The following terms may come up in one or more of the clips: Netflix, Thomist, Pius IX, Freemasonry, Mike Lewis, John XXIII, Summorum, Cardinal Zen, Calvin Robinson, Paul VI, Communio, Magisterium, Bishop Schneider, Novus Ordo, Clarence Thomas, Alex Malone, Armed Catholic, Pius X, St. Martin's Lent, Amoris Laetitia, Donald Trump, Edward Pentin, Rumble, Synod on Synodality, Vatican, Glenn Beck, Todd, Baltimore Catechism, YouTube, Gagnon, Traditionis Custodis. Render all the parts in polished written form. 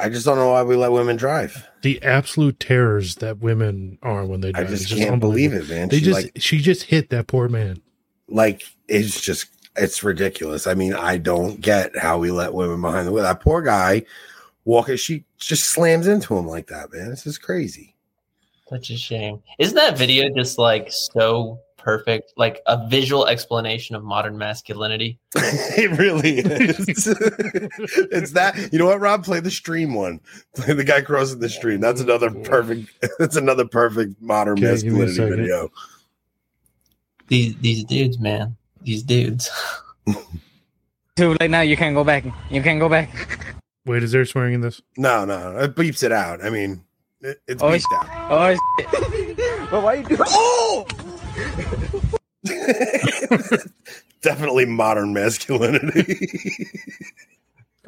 I just don't know why we let women drive. The absolute terrors that women are when they drive. I just can't believe it, man. She just hit that poor man. Like, it's just, it's ridiculous. I mean, I don't get how we let women behind the wheel. That poor guy walking, she just slams into him like that, man. This is crazy. Such a shame. Isn't that video just like so perfect? Like a visual explanation of modern masculinity. It really is. It's that. You know what, Rob? Play the stream one. Play the guy crossing the stream. That's another perfect. That's another perfect modern masculinity video. These dudes, man. These dudes. Too late now. You can't go back. You can't go back. Wait, is there swearing in this? No. It beeps it out. I mean, it's beeped out. Oh, shit. Well, why are you doing? Oh! Definitely modern masculinity.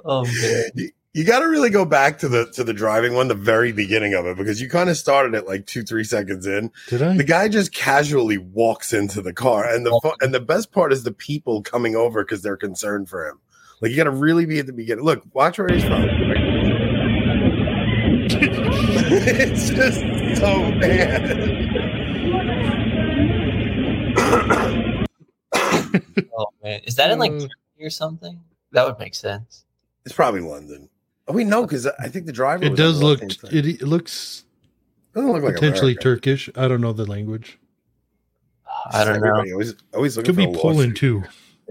Oh man, you got to really go back to the driving one, the very beginning of it, because you kind of started it like 2-3 seconds in. Did I? The guy just casually walks into the car, and the best part is the people coming over because they're concerned for him. Like, you got to really be at the beginning. Look, watch where he's from. It's just so bad. Oh man, is that in like Germany or something? That would make sense. It's probably London. Oh, we know because I think the driver. It does look. It looks. Doesn't look like potentially America. Turkish. I don't know the language. I don't know. Always looking. Could be Poland too.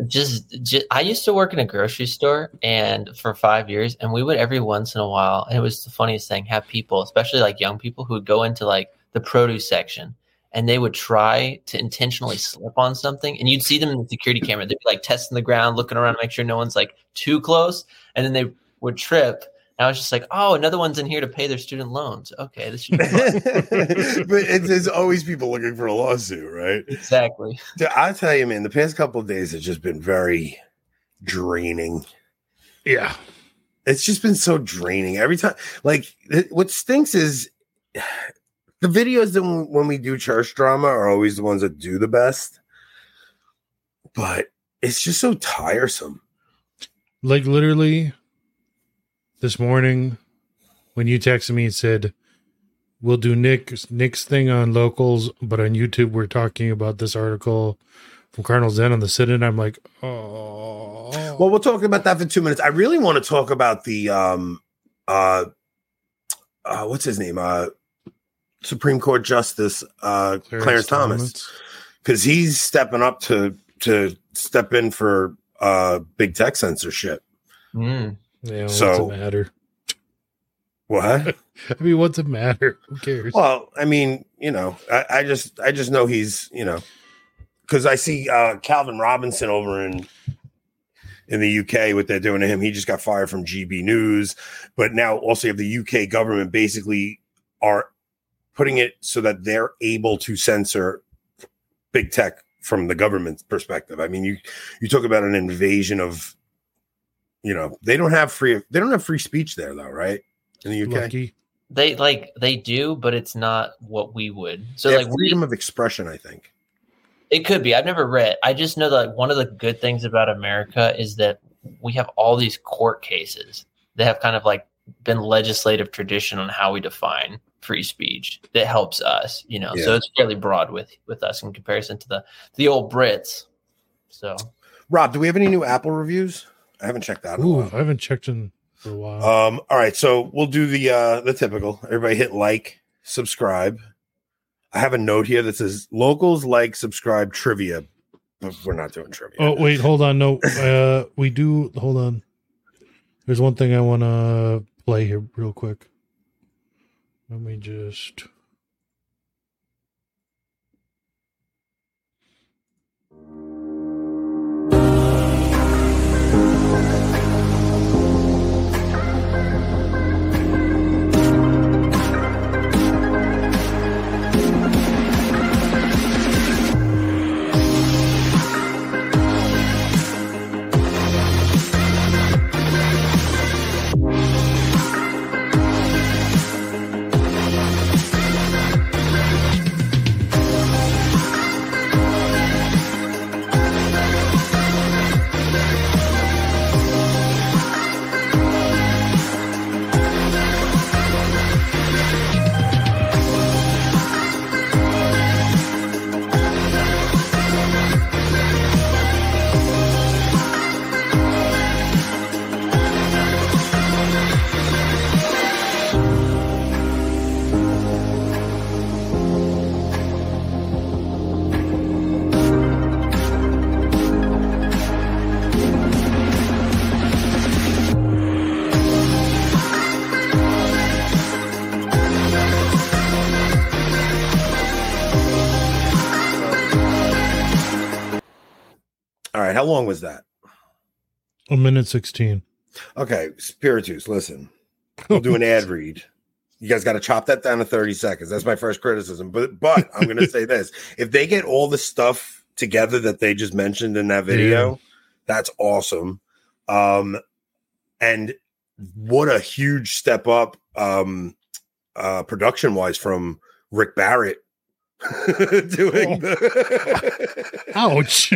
Just, I used to work in a grocery store and for 5 years, and we would every once in a while, and it was the funniest thing, have people, especially like young people, who would go into like the produce section. And they would try to intentionally slip on something. And you'd see them in the security camera. They'd be like testing the ground, looking around to make sure no one's like too close. And then they would trip. And I was just like, oh, another one's in here to pay their student loans. Okay, this should be fun. But there's always people looking for a lawsuit, right? Exactly. I tell you, man, the past couple of days have just been very draining. Yeah. It's just been so draining. Every time, like, what stinks is... The videos that when we do church drama are always the ones that do the best, but it's just so tiresome. Like literally this morning when you texted me and said, we'll do Nick's thing on Locals, but on YouTube, we're talking about this article from Cardinal Zen on the Synod. I'm like, oh, well, we'll talk about that for 2 minutes. I really want to talk about the, what's his name? Supreme Court Justice Clarence Thomas, because he's stepping up to step in for big tech censorship. Yeah, so what's the matter? What? I mean, what's the matter? Who cares? Well, I mean, you know, I just know he's, you know, because I see Calvin Robinson over in the UK, what they're doing to him. He just got fired from GB News, but now also you have the UK government basically are putting it so that they're able to censor big tech from the government's perspective. I mean, you talk about an invasion of, you know, they don't have free speech there though, right? In the UK, they do, but it's not what we would. So like freedom of expression, I think it could be. I've never read. I just know that one of the good things about America is that we have all these court cases that have kind of like been legislative tradition on how we define free speech that helps us, you know. Yeah. So it's fairly broad with us in comparison to the old Brits. So Rob, do we have any new Apple reviews? I haven't checked that. I haven't checked in for a while. All right, so we'll do the typical. Everybody hit like, subscribe. I have a note here that says Locals like, subscribe, trivia. But we're not doing trivia. Oh wait, hold on. No, we do. Hold on. There's one thing I want to play here real quick. Let me just. right, how long was that? 1 minute 16. Okay, Spiritus, listen. We'll do an ad read. You guys got to chop that down to 30 seconds. That's my first criticism. But I'm going to say this. If they get all the stuff together that they just mentioned in that video, that's awesome. And what a huge step up production-wise from Rick Barrett. Ouch.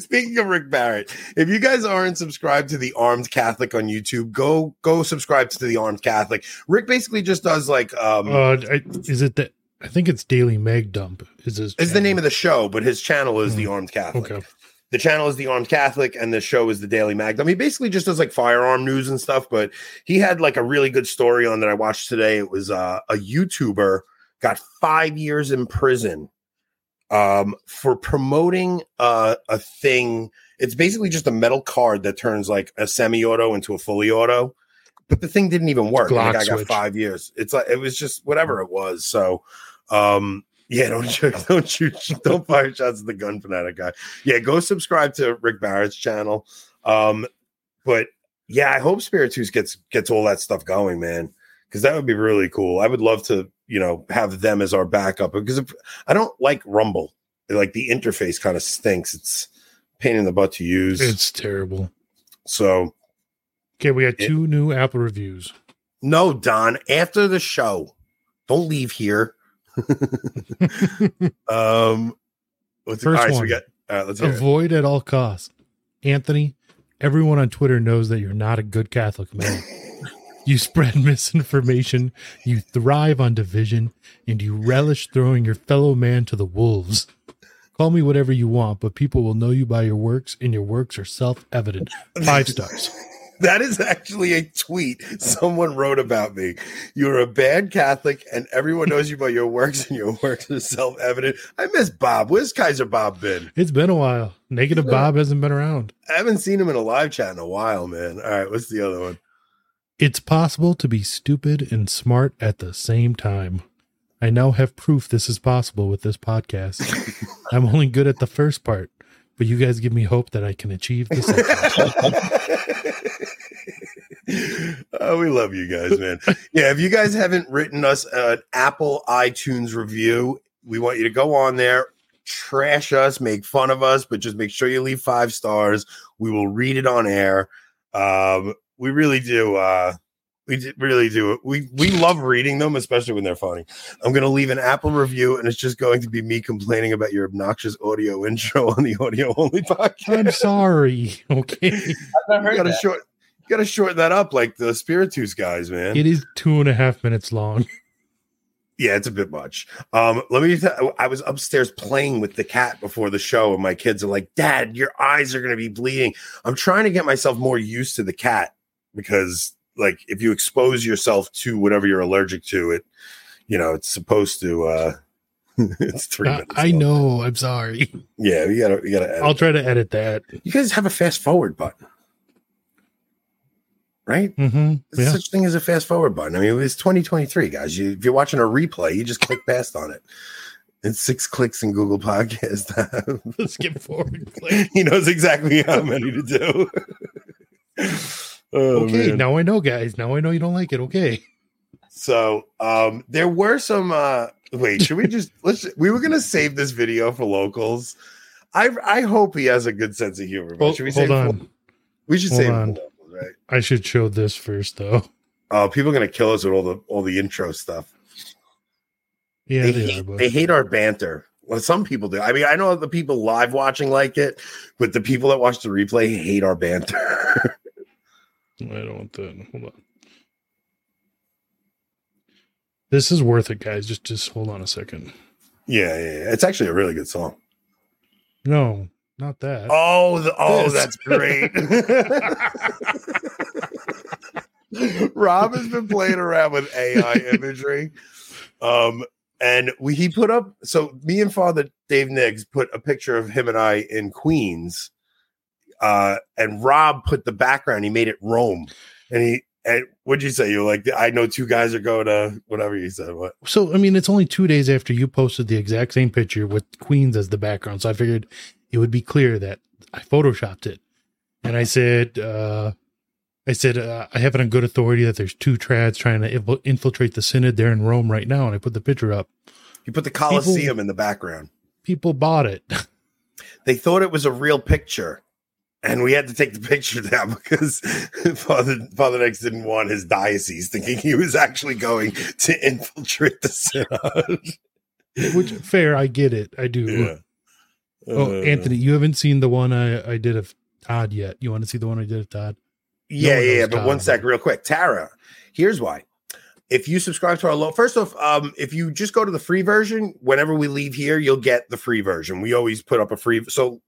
Speaking of Rick Barrett, if you guys aren't subscribed to the Armed Catholic on YouTube, go subscribe to the Armed Catholic. Rick basically just does like I think it's Daily Mag Dump is the name of the show, but his channel is the Armed Catholic. Okay. The channel is the Armed Catholic, and the show is the Daily Mag. I mean, he basically just does like firearm news and stuff, but he had like a really good story on that I watched today. It was a YouTuber got 5 years in prison for promoting a thing. It's basically just a metal card that turns like a semi-auto into a fully auto, but the thing didn't even work. The guy got 5 years. It's like, it was just whatever it was. So don't fire shots at the gun for that guy. Yeah, go subscribe to Rick Barrett's channel. But yeah, I hope Spiritus gets all that stuff going, man, because that would be really cool. I would love to, have them as our backup, because I don't like Rumble. Like the interface kind of stinks. It's a pain in the butt to use. It's terrible. So, okay, we got two new Apple reviews. No, Don, after the show, don't leave here. Let's avoid at all costs. Anthony, everyone on Twitter knows that you're not a good Catholic man. You spread misinformation, you thrive on division, and you relish throwing your fellow man to the wolves. Call me whatever you want, but people will know you by your works, and your works are self-evident. 5 stars. That is actually a tweet someone wrote about me. You're a bad Catholic, and everyone knows you by your works, and your works are self-evident. I miss Bob. Where's Kaiser Bob been? It's been a while. Negative Bob hasn't been around. I haven't seen him in a live chat in a while, man. All right, what's the other one? It's possible to be stupid and smart at the same time. I now have proof this is possible with this podcast. I'm only good at the first part, but you guys give me hope that I can achieve the second. Oh, we love you guys, man. Yeah, if you guys haven't written us an Apple iTunes review, we want you to go on there, trash us, make fun of us, but just make sure you leave 5 stars. We will read it on air. We really do. We love reading them, especially when they're funny. I'm going to leave an Apple review, and it's just going to be me complaining about your obnoxious audio intro on the audio only podcast. I'm sorry. Okay. You got to shorten that up like the Spiritus guys, man. It is 2.5 minutes long. Yeah, it's a bit much. I was upstairs playing with the cat before the show, and my kids are like, Dad, your eyes are going to be bleeding. I'm trying to get myself more used to the cat. Because, like, if you expose yourself to whatever you're allergic to, it, it's supposed to. It's 3 minutes. I know. I'm sorry. Yeah, you gotta. Edit. I'll try to edit that. You guys have a fast forward button, right? Mm-hmm. There's such thing as a fast forward button. I mean, it's 2023, guys. If you're watching a replay, you just click past on it. It's 6 clicks in Google Podcast. Let's skip forward. Click. He knows exactly how many to do. Oh, okay, man. Now I know, guys. Now I know you don't like it. Okay. So there were some we were gonna save this video for locals. I hope he has a good sense of humor. But we should save it for locals, right? I should show this first though. Oh, people are gonna kill us with all the intro stuff. Yeah, they hate our banter. Well, some people do. I mean, I know the people live watching like it, but the people that watch the replay hate our banter. I don't want that. Hold on. This is worth it, guys. Just hold on a second. Yeah. It's actually a really good song. No, not that. Oh, that's great. Rob has been playing around with AI imagery. And he put up, so me and Father Dave Niggs put a picture of him and I in Queens. And Rob put the background. He made it Rome. And what'd you say? You're like, I know two guys are going to whatever you said. What? So, I mean, it's only 2 days after you posted the exact same picture with Queens as the background. So I figured it would be clear that I photoshopped it. And I said, I have it on good authority that there's two trads trying to infiltrate the synod there in Rome right now. And I put the picture up. You put the Colosseum in the background. People bought it. They thought it was a real picture. And we had to take the picture down because Father Dix didn't want his diocese thinking he was actually going to infiltrate the synod. Which, fair, I get it. I do. Yeah. Anthony, you haven't seen the one I did of Todd yet. You want to see the one I did of Todd? Yeah. But Todd. One sec, real quick. Tara, here's why. If you subscribe to our low, first off, if you just go to the free version, whenever we leave here, you'll get the free version. We always put up a free. So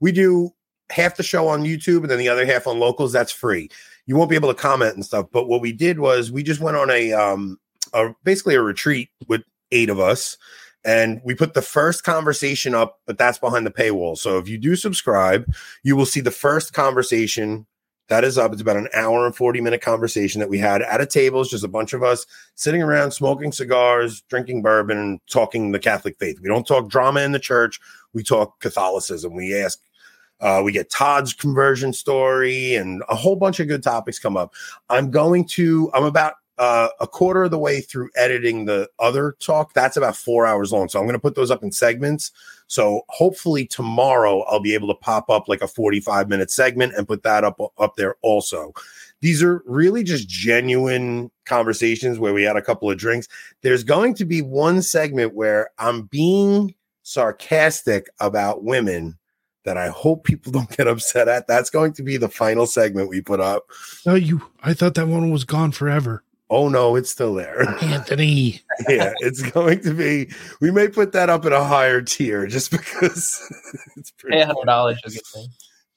we do half the show on YouTube and then the other half on Locals. That's free. You won't be able to comment and stuff. But what we did was we just went on a retreat with 8 of us. And we put the first conversation up, but that's behind the paywall. So if you do subscribe, you will see the first conversation that is up. It's about an hour and 40-minute conversation that we had at a table. It's just a bunch of us sitting around, smoking cigars, drinking bourbon, and talking the Catholic faith. We don't talk drama in the church. We talk Catholicism. We ask, we get Todd's conversion story, and a whole bunch of good topics come up. I'm about a quarter of the way through editing the other talk. That's about 4 hours long. So I'm going to put those up in segments. So hopefully tomorrow I'll be able to pop up like a 45-minute segment and put that up there also. These are really just genuine conversations where we had a couple of drinks. There's going to be one segment where I'm being sarcastic about women that I hope people don't get upset at. That's going to be the final segment we put up. No, I thought that one was gone forever. Oh, no, it's still there. Anthony. Yeah, it's going to be. We may put that up at a higher tier just because it's pretty. $800 is a good thing.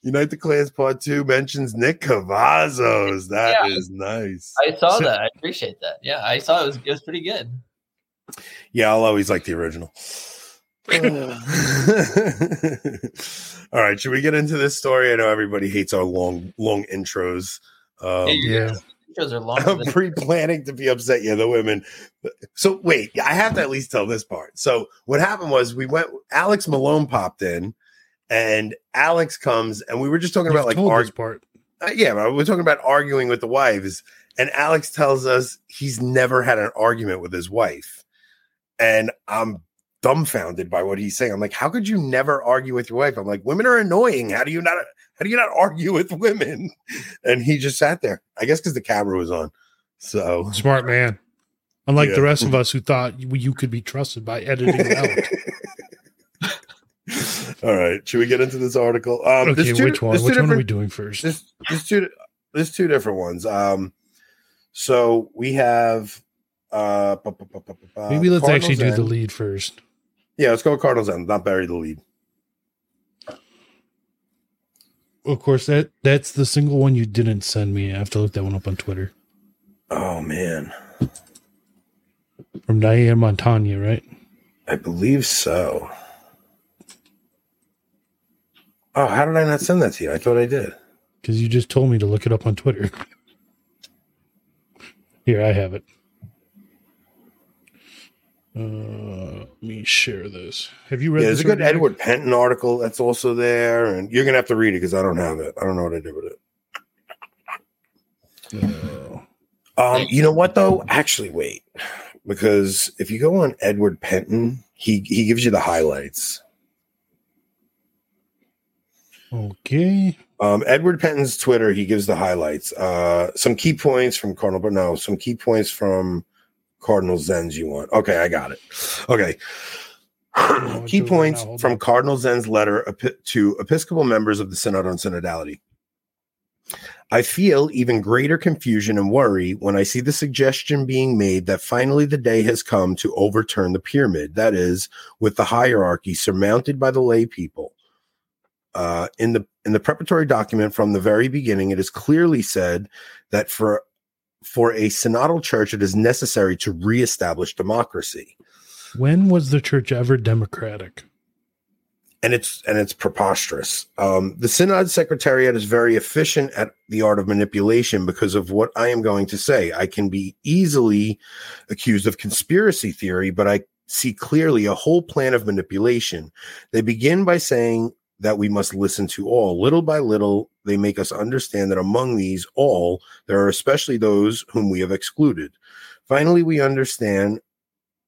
Unite the Class Part 2 mentions Nick Cavazos. That is nice. I saw that. I appreciate that. Yeah, I saw it was pretty good. Yeah, I'll always like the original. All right, should we get into this story? I know everybody hates our long intros. Yeah. I'm pre-planning to be upset. Yeah, the women. So wait, I have to at least tell this part. So what happened was Alex Malone popped in, and Alex comes, and we were just talking about we're talking about arguing with the wives, and Alex tells us he's never had an argument with his wife, and I'm dumbfounded by what he's saying. I'm like, how could you never argue with your wife? I'm like, women are annoying. How do you not argue with women? And he just sat there, I guess, because the camera was on. So smart man. Unlike the rest of us who thought you could be trusted by editing it out. All right. Should we get into this article? Okay, which one? Which one are we doing first? There's two different ones. So we have... maybe let's Cardinal actually Zen. Do the lead first. Yeah, let's go with Cardinal Zen. Not bury the lead. Of course, that's the single one you didn't send me. I have to look that one up on Twitter. Oh, man. From Diane Montagna, right? I believe so. Oh, how did I not send that to you? I thought I did. Because you just told me to look it up on Twitter. Here, I have it. Let me share this. Have you read this? There's a good Edward Pentin article that's also there, and you're going to have to read it because I don't have it. I don't know what I did with it. You know what, though? Actually, wait. Because if you go on Edward Pentin, he gives you the highlights. Okay. Edward Penton's Twitter, he gives the highlights. Some key points from Cardinal Zen's you want. Okay, I got it. Okay. Key points from Cardinal Zen's letter to Episcopal members of the Synod on Synodality. I feel even greater confusion and worry when I see the suggestion being made that finally the day has come to overturn the pyramid, that is, with the hierarchy surmounted by the lay people. In the preparatory document from the very beginning, it is clearly said that for a synodal church, it is necessary to reestablish democracy. When was the church ever democratic? And it's preposterous. The synod secretariat is very efficient at the art of manipulation because of what I am going to say. I can be easily accused of conspiracy theory, but I see clearly a whole plan of manipulation. They begin by saying that we must listen to all. Little by little, they make us understand that among these all, there are especially those whom we have excluded. Finally, we understand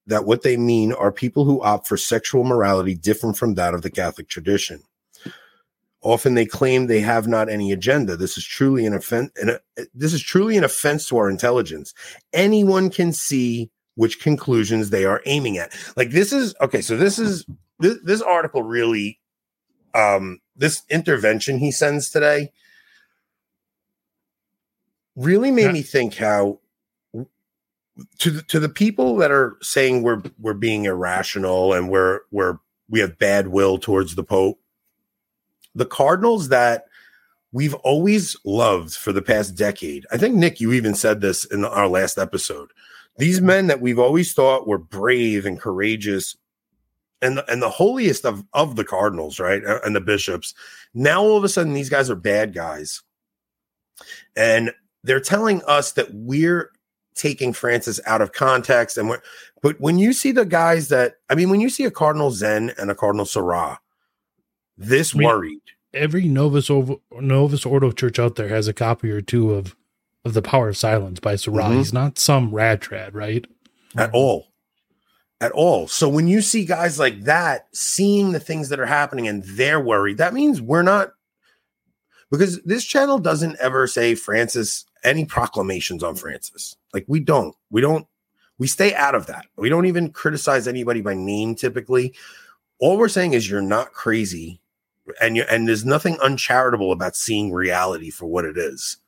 that what they mean are people who opt for sexual morality different from that of the Catholic tradition. Often they claim they have not any agenda. This is truly an offense. This is truly an offense to our intelligence. Anyone can see which conclusions they are aiming at. Like this is okay. So this article really, this intervention he sends today really made me think how to the people that are saying we're being irrational and we have bad will towards the Pope. The cardinals that we've always loved for the past decade. I think, Nick, you even said this in our last episode. These men that we've always thought were brave and courageous and the holiest of the cardinals, right, and the bishops. Now, all of a sudden, these guys are bad guys. And they're telling us that we're taking Francis out of context. But when you see the guys that – I mean, when you see a Cardinal Zen and a Cardinal Seurat, this worried. Every Novus Ordo church out there has a copy or two of The Power of Silence by Seurat. Mm-hmm. He's not some rat, right? At all. So when you see guys like that, seeing the things that are happening and they're worried, that means we're not, because this channel doesn't ever say Francis, any proclamations on Francis. Like we stay out of that. We don't even criticize anybody by name. Typically, all we're saying is you're not crazy. And there's nothing uncharitable about seeing reality for what it is,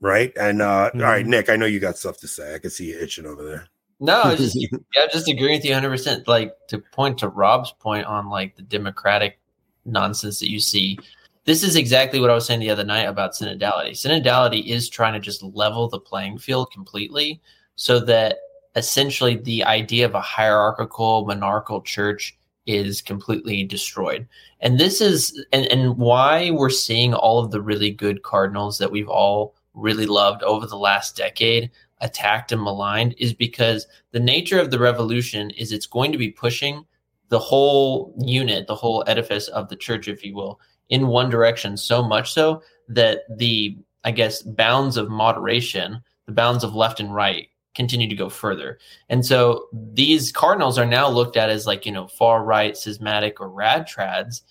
right? And All right, Nick, I know you got stuff to say. I can see you itching over there. No, I just agree with you 100%. Like to point to Rob's point on like the democratic nonsense that you see. This is exactly what I was saying the other night about synodality. Synodality is trying to just level the playing field completely, so that essentially the idea of a hierarchical monarchical church is completely destroyed. And this is and why we're seeing all of the really good cardinals that we've all really loved over the last decade attacked and maligned, is because the nature of the revolution is it's going to be pushing the whole unit, the whole edifice of the church, if you will, in one direction, so much so that the, I guess, bounds of moderation, the bounds of left and right, continue to go further. And so these cardinals are now looked at as like, you know, far right, schismatic, or rad trads,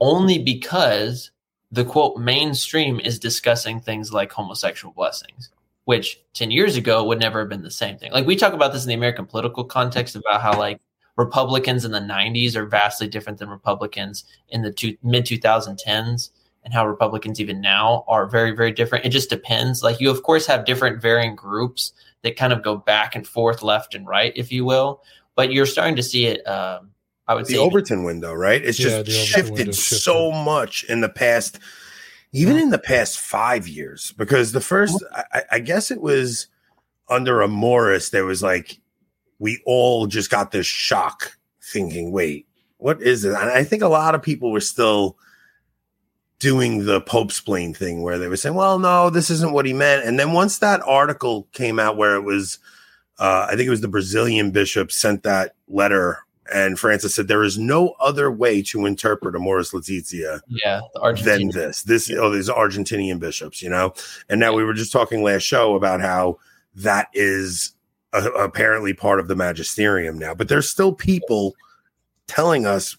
only because the quote mainstream is discussing things like homosexual blessings, which 10 years ago would never have been the same thing. Like we talk about this in the American political context about how like Republicans in the 90s are vastly different than Republicans in the mid 2010s, and how Republicans even now are very, very different. It just depends. Like you, of course, have different varying groups that kind of go back and forth, left and right, if you will. But you're starting to see it, I would say. The Overton window, right? It's just shifted so much in the past, even in the past 5 years. Because the first, I guess it was under Amoris, there was like, we all just got this shock thinking, wait, what is it? And I think a lot of people were still doing the Pope-splain thing where they were saying, well, no, this isn't what he meant. And then once that article came out where it was, I think it was the Brazilian bishop sent that letter, and Francis said, there is no other way to interpret Amoris Laetitia than this. These Argentinian bishops, you know? And now we were just talking last show about how that is apparently part of the magisterium now. But there's still people telling us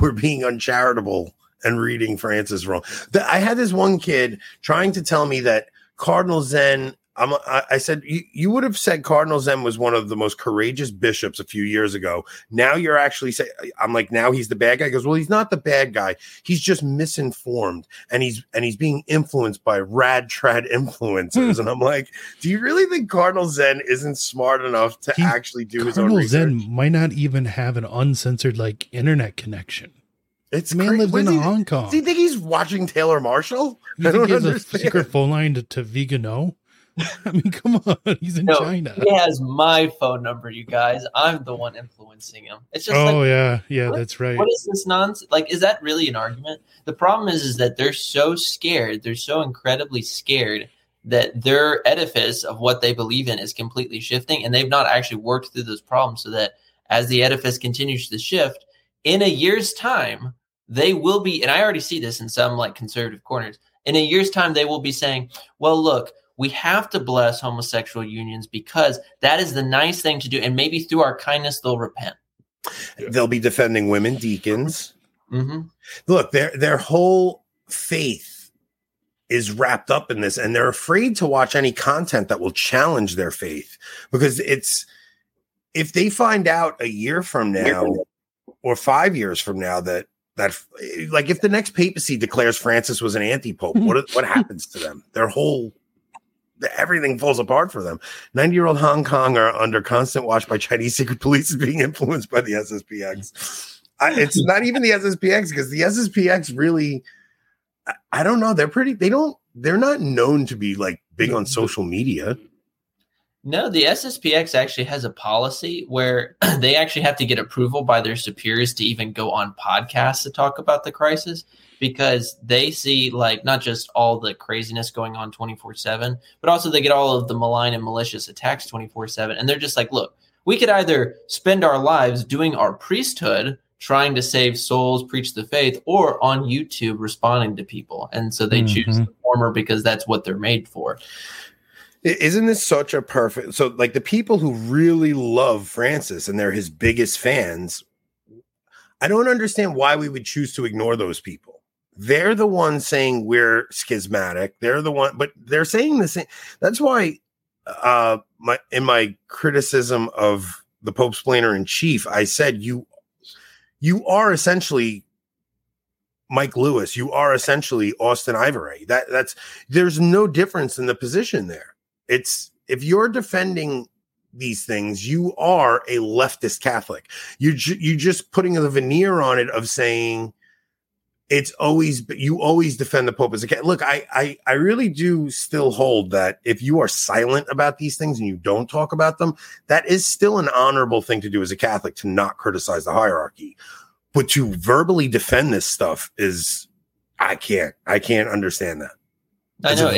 we're being uncharitable and reading Francis wrong. I had this one kid trying to tell me that Cardinal Zen, I said, you would have said Cardinal Zen was one of the most courageous bishops a few years ago. Now you're actually saying, I'm like, now he's the bad guy? He goes, well, he's not the bad guy. He's just misinformed, and he's being influenced by rad-trad influencers. And I'm like, do you really think Cardinal Zen isn't smart enough to actually do his own research? Cardinal Zen might not even have an uncensored, like, internet connection. It's man lives in Hong Kong. Do you think he's watching Taylor Marshall? You think he has a secret phone line to Vigano? I mean, come on, he's in China. He has my phone number, you guys. I'm the one influencing him. It's just that's right. What is this nonsense? Like, is that really an argument? The problem is that they're so scared. They're so incredibly scared that their edifice of what they believe in is completely shifting, and they've not actually worked through those problems. So that as the edifice continues to shift, in a year's time, they will be, and I already see this in some like conservative corners, in a year's time, they will be saying, well, look, we have to bless homosexual unions because that is the nice thing to do. And maybe through our kindness, they'll repent. They'll be defending women deacons. Mm-hmm. Look, their whole faith is wrapped up in this, and they're afraid to watch any content that will challenge their faith because it's, if they find out a year from now or 5 years from now that like if the next papacy declares Francis was an anti-pope, what happens to them? Their whole everything falls apart for them. 90-year-old Hong Kong are under constant watch by Chinese secret police being influenced by the SSPX. It's not even the SSPX because the SSPX really, I don't know. They're not known to be like big on social media. No, the SSPX actually has a policy where they actually have to get approval by their superiors to even go on podcasts to talk about the crisis because they see like not just all the craziness going on 24/7, but also they get all of the malign and malicious attacks 24/7. And they're just like, look, we could either spend our lives doing our priesthood, trying to save souls, preach the faith, or on YouTube responding to people. And so they choose the former because that's what they're made for. Isn't this such a perfect... So, like, the people who really love Francis and they're his biggest fans, I don't understand why we would choose to ignore those people. They're the ones saying we're schismatic. They're the one... But they're saying the same... That's why in my criticism of the Pope's Planner-in-Chief, I said you are essentially... Mike Lewis, you are essentially Austin Ivory. There's no difference in the position there. It's if you're defending these things, you are a leftist Catholic. You just putting the veneer on it of saying it's always, you always defend the Pope as a Catholic. Look, I really do still hold that if you are silent about these things and you don't talk about them, that is still an honorable thing to do as a Catholic, to not criticize the hierarchy. But to verbally defend this stuff is, I can't understand that. I know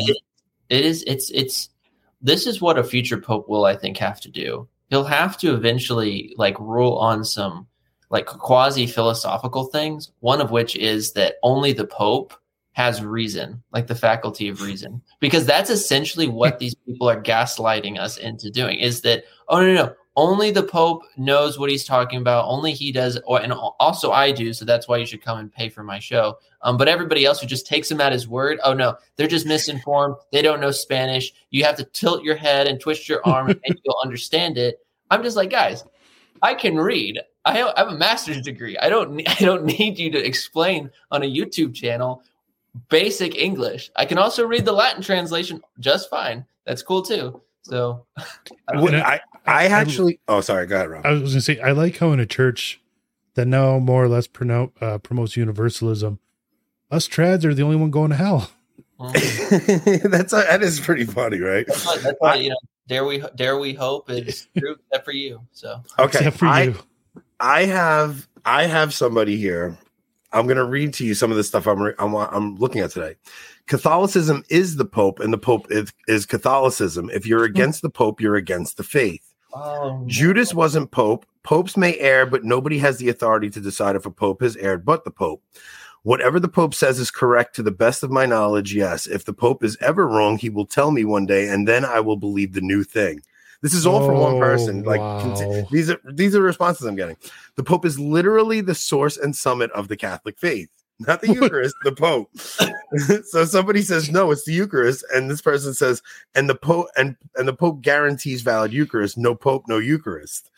this is what a future Pope will, I think, have to do. He'll have to eventually like rule on some like quasi philosophical things. One of which is that only the Pope has reason, like the faculty of reason, because that's essentially what these people are gaslighting us into doing is that, oh no. Only the Pope knows what he's talking about. Only he does, and also I do, so that's why you should come and pay for my show. But everybody else who just takes him at his word, oh, no, they're just misinformed. They don't know Spanish. You have to tilt your head and twist your arm, and you'll understand it. I'm just like, guys, I can read. I have a master's degree. I don't need you to explain on a YouTube channel basic English. I can also read the Latin translation just fine. That's cool, too. So I go ahead, Rob. I was going to say, I like how in a church that now more or less promotes universalism, us trads are the only one going to hell. Mm-hmm. that is pretty funny, right? That's why, dare we hope is true, except for you. So, okay. Except for you. I have somebody here. I'm going to read to you some of the stuff I'm looking at today. Catholicism is the Pope, and the Pope is Catholicism. If you're against the Pope, you're against the faith. Oh, Judas wasn't Pope. Popes may err, but nobody has the authority to decide if a Pope has erred but the Pope. Whatever the Pope says is correct to the best of my knowledge, yes. If the Pope is ever wrong, he will tell me one day, and then I will believe the new thing. This is all from one person. Like, wow. These are responses I'm getting. The Pope is literally the source and summit of the Catholic faith. Not the Eucharist, the Pope. So somebody says, no, it's the Eucharist. And this person says, and the Pope guarantees valid Eucharist. No Pope, no Eucharist.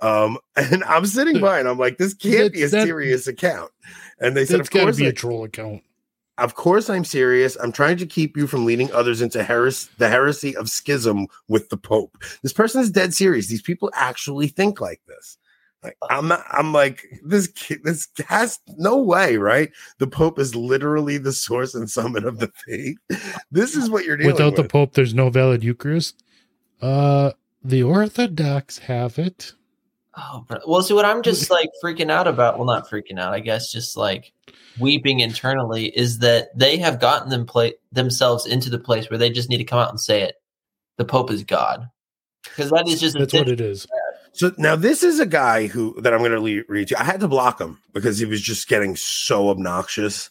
And I'm sitting by and I'm like, this can't be a serious account. And they said, of course, it's got to be a troll account. Of course I'm serious. I'm trying to keep you from leading others into the heresy of schism with the Pope. This person is dead serious. These people actually think like this. Like, this has no way, right? The Pope is literally the source and summit of the faith. This is what you're dealing with. Without the Pope, there's no valid Eucharist. The Orthodox have it. Oh, well, see what I'm just like freaking out about. Well, not freaking out, I guess, just like weeping internally is that they have gotten themselves into the place where they just need to come out and say it. The Pope is God. Because that's what it is. So now this is a guy who that I'm going to read to. I had to block him because he was just getting so obnoxious.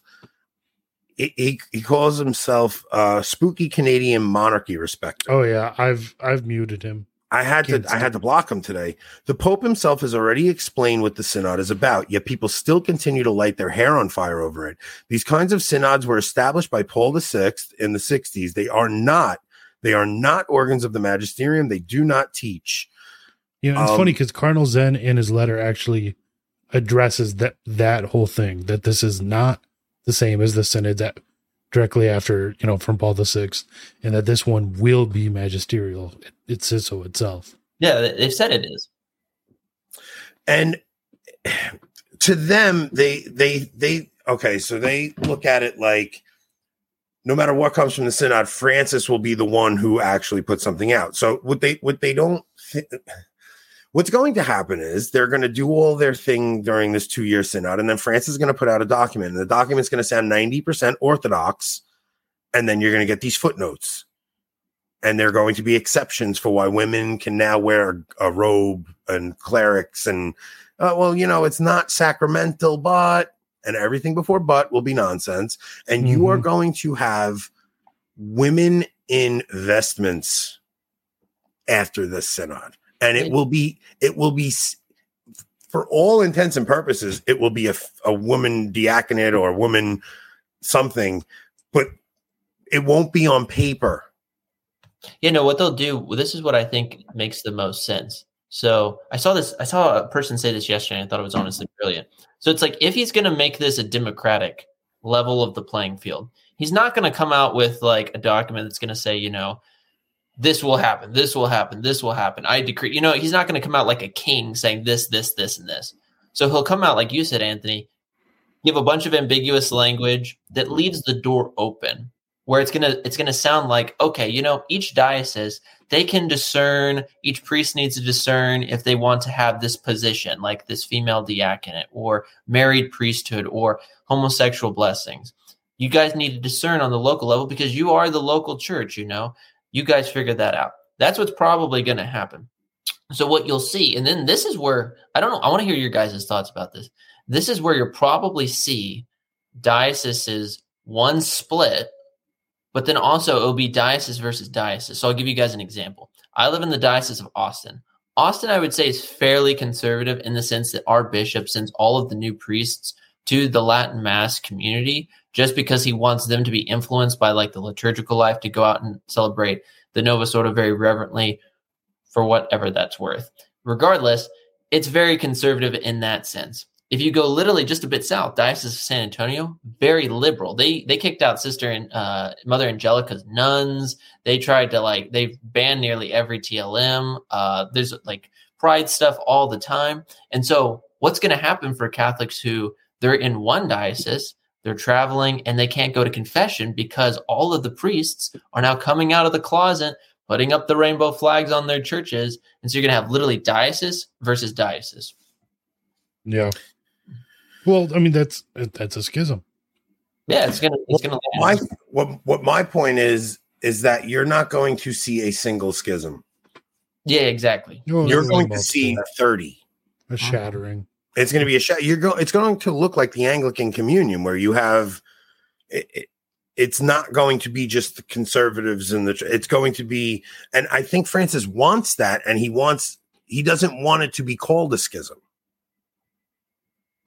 He calls himself Spooky Canadian Monarchy Respecter. Oh yeah, I've muted him. I had to block him today. The Pope himself has already explained what the synod is about, yet people still continue to light their hair on fire over it. These kinds of synods were established by Paul VI in the 60s. They are not organs of the magisterium. They do not teach. You know, it's funny because Cardinal Zen in his letter actually addresses that whole thing, that this is not the same as the synod that directly after, you know, from Paul VI, and that this one will be magisterial. It says so itself. Yeah, they've said it is. And to them, they look at it like no matter what comes from the synod, Francis will be the one who actually puts something out. So what's going to happen is they're going to do all their thing during this 2-year synod, and then Francis is going to put out a document, and the document's going to sound 90% Orthodox, and then you're going to get these footnotes. And there are going to be exceptions for why women can now wear a robe and clerics and, well, you know, it's not sacramental, but, and everything before but will be nonsense. And you are going to have women in vestments after this synod. And it will be for all intents and purposes, it will be a woman diaconate or a woman something, but it won't be on paper. You know what they'll do? This is what I think makes the most sense. So I saw a person say this yesterday, and I thought it was honestly brilliant. So it's like, if he's going to make this a democratic level of the playing field, he's not going to come out with like a document that's going to say, you know, this will happen, this will happen, this will happen. I decree, you know, he's not going to come out like a king saying this, this, this, and this. So he'll come out, like you said, Anthony, give a bunch of ambiguous language that leaves the door open, where it's gonna sound like, okay, you know, each diocese, they can discern, each priest needs to discern if they want to have this position, like this female diaconate or married priesthood or homosexual blessings. You guys need to discern on the local level because you are the local church, you know. You guys figure that out. That's what's probably going to happen. So what you'll see, and then this is where, I don't know, I want to hear your guys' thoughts about this. This is where you'll probably see dioceses, one split, but then also it'll be diocese versus diocese. So I'll give you guys an example. I live in the diocese of Austin. Austin, I would say, is fairly conservative in the sense that our bishop sends all of the new priests to the Latin Mass community just because he wants them to be influenced by like the liturgical life to go out and celebrate the Novus Ordo very reverently for whatever that's worth. Regardless, it's very conservative in that sense. If you go literally just a bit south, Diocese of San Antonio, very liberal. They kicked out Sister and Mother Angelica's nuns. They tried to like, they've banned nearly every TLM. There's like pride stuff all the time. And so what's going to happen for Catholics who they're in one diocese, they're traveling, and they can't go to confession because all of the priests are now coming out of the closet, putting up the rainbow flags on their churches. And so you're going to have literally diocese versus diocese. Yeah. Well, I mean, that's a schism. Yeah, it's going to land. What my point is that you're not going to see a single schism. Yeah, exactly. You're going to see 30. A shattering. It's going to be a shot. It's going to look like the Anglican Communion, where you have it's not going to be just the conservatives and it's going to be. And I think Francis wants that, and he doesn't want it to be called a schism.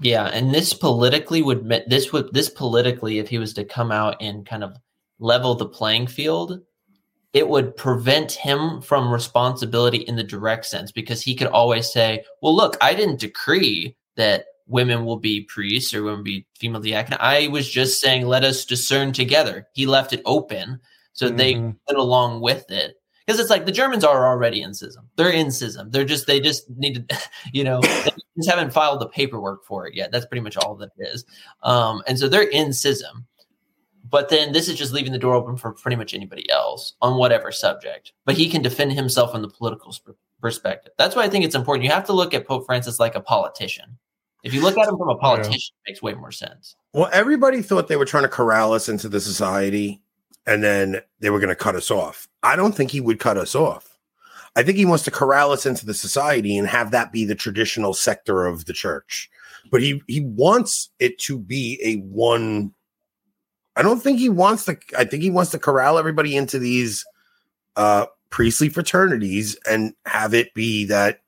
Yeah, and this politically, if he was to come out and kind of level the playing field, it would prevent him from responsibility in the direct sense, because he could always say, well, look, I didn't decree that women will be priests or women be female diaconate. I was just saying, let us discern together. He left it open. So they went along with it. Because it's like the Germans are already in schism. They're in schism. They just need to, you know, they just haven't filed the paperwork for it yet. That's pretty much all that it is. And so they're in schism. But then this is just leaving the door open for pretty much anybody else on whatever subject. But he can defend himself from the political perspective. That's why I think it's important. You have to look at Pope Francis like a politician. If you look at him from a politician, it makes way more sense. Well, everybody thought they were trying to corral us into the society, and then they were going to cut us off. I don't think he would cut us off. I think he wants to corral us into the society and have that be the traditional sector of the church. But he wants it to be a one. I don't think he wants to. I think he wants to corral everybody into these priestly fraternities and have it be that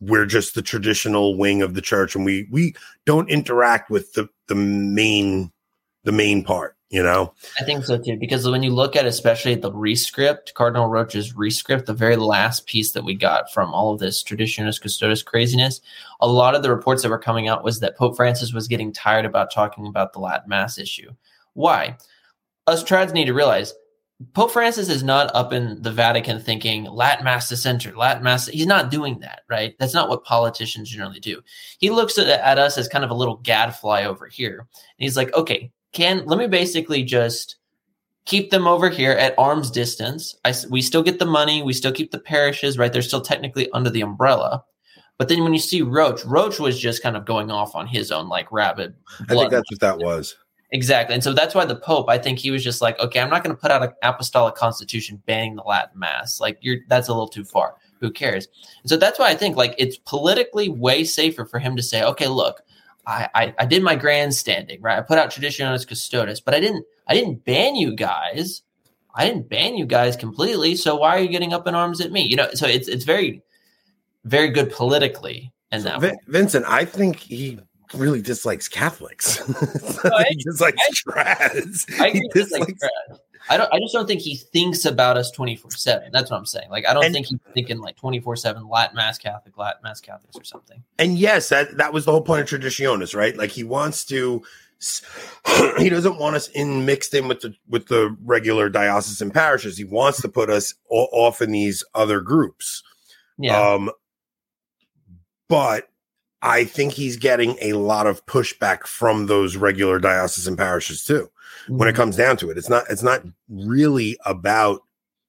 we're just the traditional wing of the church and we don't interact with the main part. You know, I think so too, because when you look at especially the rescript, Cardinal Roach's rescript, the very last piece that we got from all of this Traditionis Custodis craziness, a lot of the reports that were coming out was that Pope Francis was getting tired about talking about the Latin Mass issue. Why? Us trads need to realize Pope Francis is not up in the Vatican thinking Latin Mass is centered, Latin Mass. He's not doing that, right? That's not what politicians generally do. He looks at us as kind of a little gadfly over here, and he's like, okay. Let me basically just keep them over here at arm's distance. We still get the money. We still keep the parishes, right? They're still technically under the umbrella. But then when you see Roach was just kind of going off on his own like rabid. I think that's what that was. Exactly. And so that's why the Pope, I think he was just like, okay, I'm not going to put out an apostolic constitution banning the Latin Mass. Like that's a little too far. Who cares? And so that's why I think like it's politically way safer for him to say, okay, look, I did my grandstanding, right? I put out Traditionis Custodis, but I didn't ban you guys. I didn't ban you guys completely. So why are you getting up in arms at me? You know, so it's very, very good politically. And so that Vincent, I think he really dislikes Catholics. He dislikes trads. I agree, dislikes trads. I just don't think he thinks about us 24/7. That's what I'm saying. Like, I don't think he's thinking like 24/7 Latin Mass Catholics or something. And yes, that was the whole point of Traditionis, right? Like, he wants to, he doesn't want us mixed in with the regular diocesan parishes. He wants to put us off in these other groups. Yeah. But I think he's getting a lot of pushback from those regular diocesan parishes too. When it comes down to it, it's not really about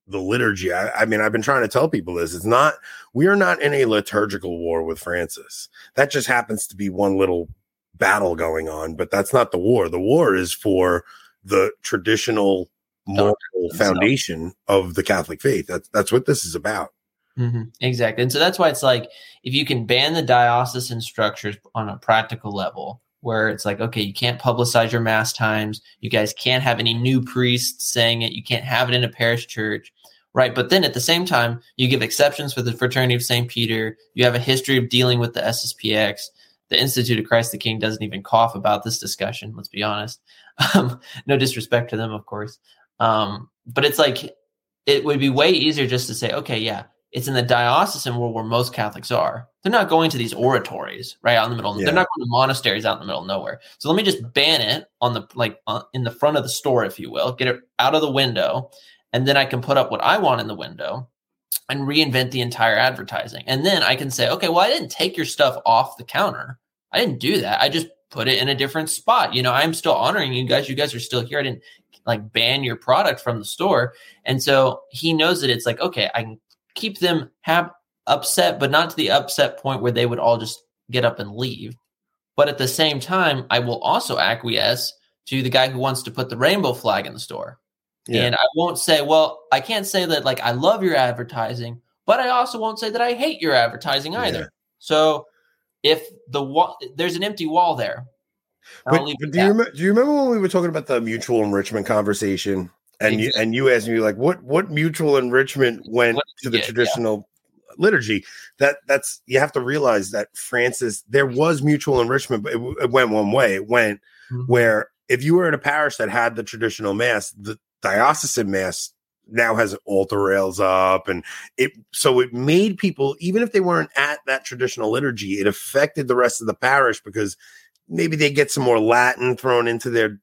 the liturgy. I mean, I've been trying to tell people this. It's not, we are not in a liturgical war with Francis. That just happens to be one little battle going on, but that's not the war. The war is for the traditional moral foundation of the Catholic faith. That's what this is about. Mm-hmm. Exactly. And so that's why it's like, if you can ban the diocesan structures on a practical level, where it's like, okay, you can't publicize your mass times. You guys can't have any new priests saying it. You can't have it in a parish church, right? But then at the same time, you give exceptions for the Fraternity of St. Peter. You have a history of dealing with the SSPX. The Institute of Christ the King doesn't even cough about this discussion, let's be honest. No disrespect to them, of course. But it's like, it would be way easier just to say, okay, yeah, it's in the diocesan world where most Catholics are. They're not going to these oratories right out in the middle. Yeah. They're not going to monasteries out in the middle of nowhere. So let me just ban it on the in the front of the store, if you will, get it out of the window, and then I can put up what I want in the window and reinvent the entire advertising. And then I can say, okay, well, I didn't take your stuff off the counter. I didn't do that. I just put it in a different spot. You know, I'm still honoring you guys. You guys are still here. I didn't like ban your product from the store. And so he knows that it's like, okay, I can keep them upset, but not to the upset point where they would all just get up and leave. But at the same time, I will also acquiesce to the guy who wants to put the rainbow flag in the store. Yeah. And I won't say, well, I can't say that like I love your advertising, but I also won't say that I hate your advertising either. Yeah. So if there's an empty wall there. But do you remember when we were talking about the mutual enrichment conversation? And exactly. you asked me like what mutual enrichment went to the traditional liturgy? That's you have to realize that Francis, there was mutual enrichment, but it went one way. It went where if you were in a parish that had the traditional mass, the diocesan mass now has altar rails up, and it made people, even if they weren't at that traditional liturgy, it affected the rest of the parish because maybe they get some more Latin thrown into their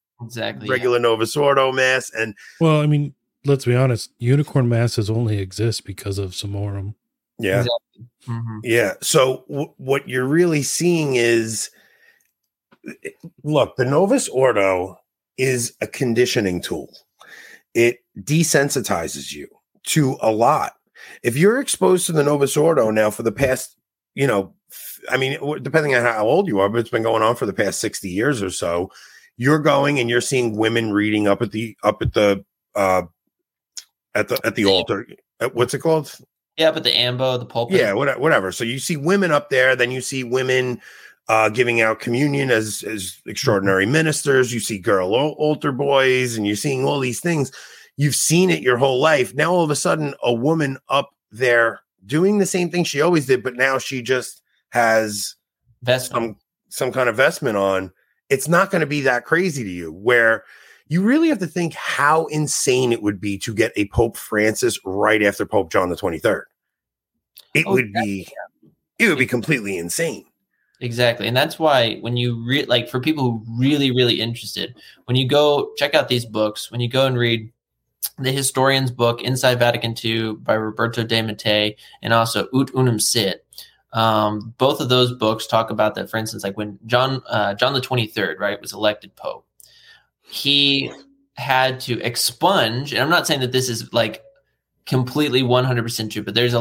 regular Novus Ordo mass. And well, I mean, let's be honest, unicorn masses only exist because of Summorum. Yeah. Exactly. Mm-hmm. Yeah. So what you're really seeing is, look, the Novus Ordo is a conditioning tool. It desensitizes you to a lot. If you're exposed to the Novus Ordo now for the past, you know, I mean, depending on how old you are, but it's been going on for the past 60 years or so. You're going and you're seeing women reading up at the altar. What's it called? Yeah, but the ambo, the pulpit. Yeah, whatever. So you see women up there. Then you see women giving out communion as extraordinary ministers. You see girl altar boys, and you're seeing all these things. You've seen it your whole life. Now, all of a sudden, a woman up there doing the same thing she always did, but now she just has some kind of vestment on. It's not going to be that crazy to you, where you really have to think how insane it would be to get a Pope Francis right after Pope John the 23rd. It would be completely insane. Exactly. And that's why when you read, like for people who really, really interested, when you go check out these books, when you go and read the historian's book, Inside Vatican II by Roberto de Mattei, and also Ut Unum Sit, both of those books talk about that. For instance, like when John the 23rd, right, was elected Pope, he had to expunge, and I'm not saying that this is like completely 100% true, but there was a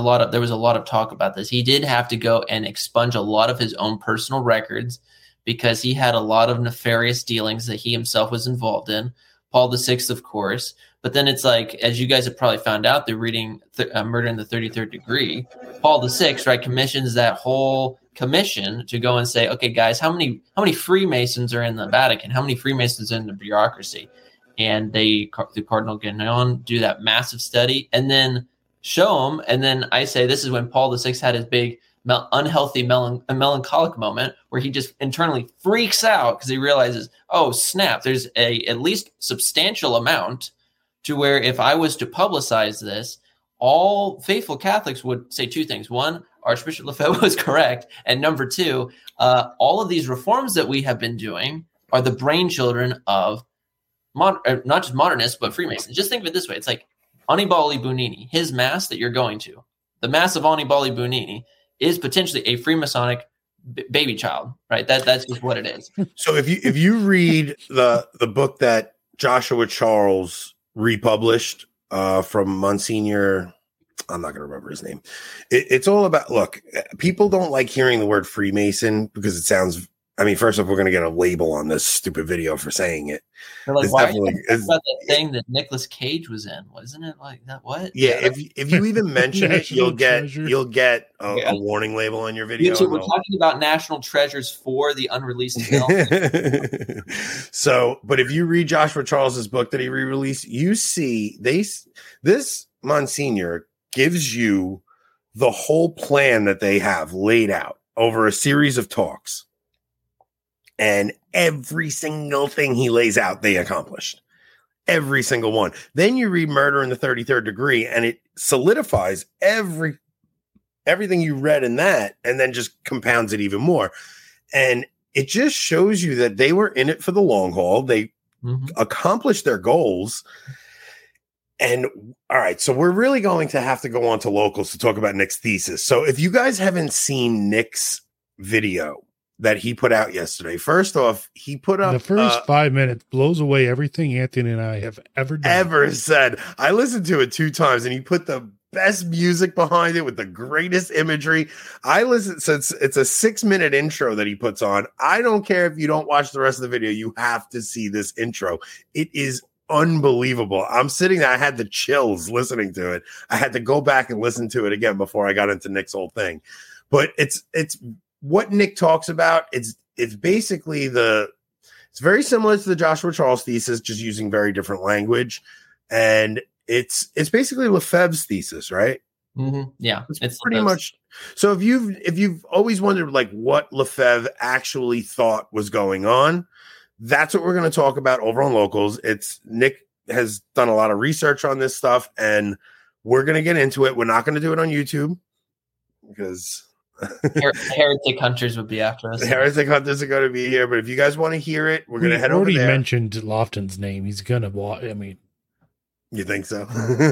lot of talk about this. He did have to go and expunge a lot of his own personal records because he had a lot of nefarious dealings that he himself was involved in. Paul VI, of course. But then it's like, as you guys have probably found out through reading Murder in the 33rd Degree, Paul VI, right, commissions that whole commission to go and say, okay, guys, how many Freemasons are in the Vatican? How many Freemasons are in the bureaucracy? And they, the Cardinal Gagnon, do that massive study and then show them. And then I say this is when Paul VI had his big unhealthy melancholic moment where he just internally freaks out because he realizes, oh, snap, there's at least substantial amount to where if I was to publicize this, all faithful Catholics would say two things. One, Archbishop Lefebvre was correct. And number two, all of these reforms that we have been doing are the brainchildren of not just modernists, but Freemasons. Just think of it this way. It's like Annibale Bugnini, his mass that you're going to, the mass of Annibale Bugnini is potentially a Freemasonic baby child, right? That's just what it is. So if you read the book that Joshua Charles republished from Monsignor, I'm not going to remember his name. It's all about, look, people don't like hearing the word Freemason because it sounds, I mean, first off, we're going to get a label on this stupid video for saying it. They're like, why are you talking about that thing that Nicolas Cage was in? Wasn't it like that? What? Yeah, yeah. If you even mention it, you'll get a warning label on your video. So we're talking about national treasures for the unreleased film. So, but if you read Joshua Charles's book that he re-released, you see this Monsignor gives you the whole plan that they have laid out over a series of talks. And every single thing he lays out, they accomplished. Every single one. Then you read Murder in the 33rd Degree, and it solidifies everything you read in that, and then just compounds it even more. And it just shows you that they were in it for the long haul. They accomplished their goals. And all right, so we're really going to have to go on to locals to talk about Nick's thesis. So if you guys haven't seen Nick's video that he put out yesterday. First off, he put up the first 5 minutes blows away everything Anthony and I have ever done. Ever said. I listened to it two times and he put the best music behind it with the greatest imagery. I listened since it's a 6-minute intro that he puts on. I don't care if you don't watch the rest of the video, you have to see this intro. It is unbelievable. I'm sitting there, I had the chills listening to it. I had to go back and listen to it again before I got into Nick's whole thing. But it's what Nick talks about, it's basically it's very similar to the Joshua Charles thesis, just using very different language. And it's basically Lefebvre's thesis, right? Mm-hmm. Yeah. It's pretty much. So if you've always wondered like what Lefebvre actually thought was going on, that's what we're going to talk about over on Locals. It's Nick has done a lot of research on this stuff and we're going to get into it. We're not going to do it on YouTube because Heretic Hunters would be after us. Heretic Hunters are going to be here, but if you guys want to hear it, we're going to head over there. We already mentioned Lofton's name. He's going to watch. I mean, you think so? I'm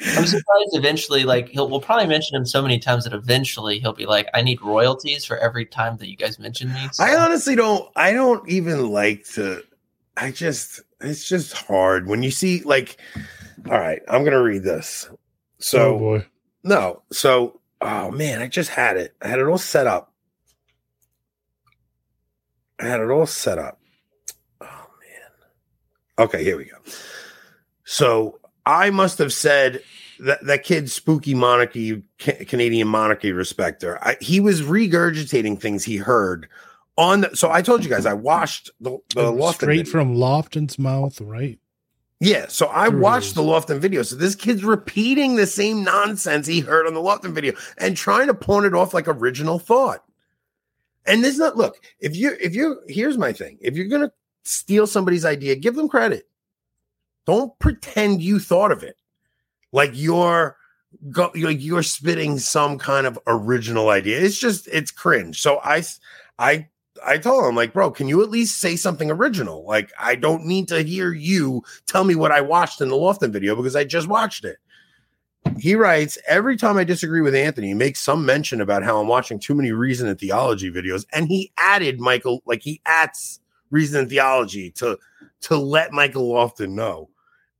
surprised eventually, like, we'll probably mention him so many times that eventually he'll be like, I need royalties for every time that you guys mention me. So. I honestly don't even like to. It's just hard when you see, like, all right, I'm going to read this. So, oh boy. No, so. Oh, man, I just had it. I had it all set up. Oh, man. Okay, here we go. So I must have said that kid's spooky monarchy, Canadian monarchy respecter. He was regurgitating things he heard on. So I told you guys, I watched the Lofton straight video. From Lofton's mouth, right? Yeah. So I watched the Lofton video. So this kid's repeating the same nonsense he heard on the Lofton video and trying to pawn it off like original thought. And there's not, look, here's my thing. If you're going to steal somebody's idea, give them credit. Don't pretend you thought of it. Like you're spitting some kind of original idea. It's cringe. So I told him, like, bro, can you at least say something original? Like, I don't need to hear you tell me what I watched in the Lofton video because I just watched it. He writes, every time I disagree with Anthony, he makes some mention about how I'm watching too many reason and theology videos. And he added Michael, like he adds reason and theology to let Michael Lofton know.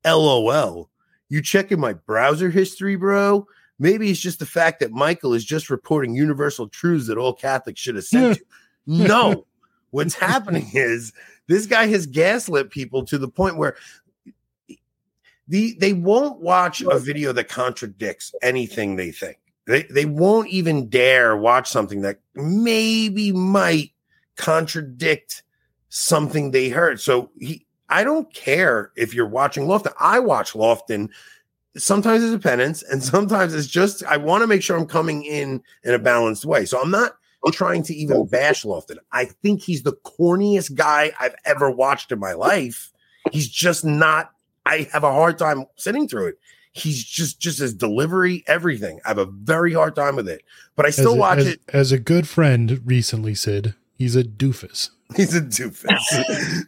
LOL. You checking my browser history, bro? Maybe it's just the fact that Michael is just reporting universal truths that all Catholics should assent to. No, what's happening is this guy has gaslit people to the point where they won't watch a video that contradicts anything they think. They won't even dare watch something that maybe might contradict something they heard. So I don't care if you're watching Lofton. I watch Lofton sometimes as a penance, and sometimes it's just I want to make sure I'm coming in a balanced way. So I'm not trying to even bash Lofton. I think he's the corniest guy I've ever watched in my life. He's just not. I have a hard time sitting through it. He's just his delivery, everything. I have a very hard time with it, but I still watch it. As a good friend recently said, he's a doofus. He's a doofus.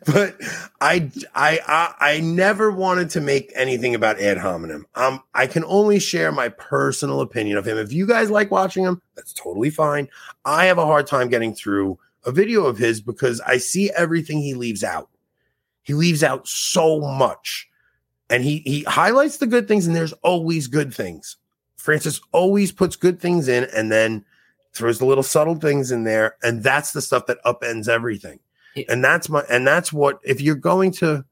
But I never wanted to make anything about ad hominem. I can only share my personal opinion of him. If you guys like watching him, that's totally fine. I have a hard time getting through a video of his because I see everything he leaves out. He leaves out so much. And he highlights the good things, and there's always good things. Francis always puts good things in and then throws the little subtle things in there, and that's the stuff that upends everything. Yeah. And that's what, if you're going to,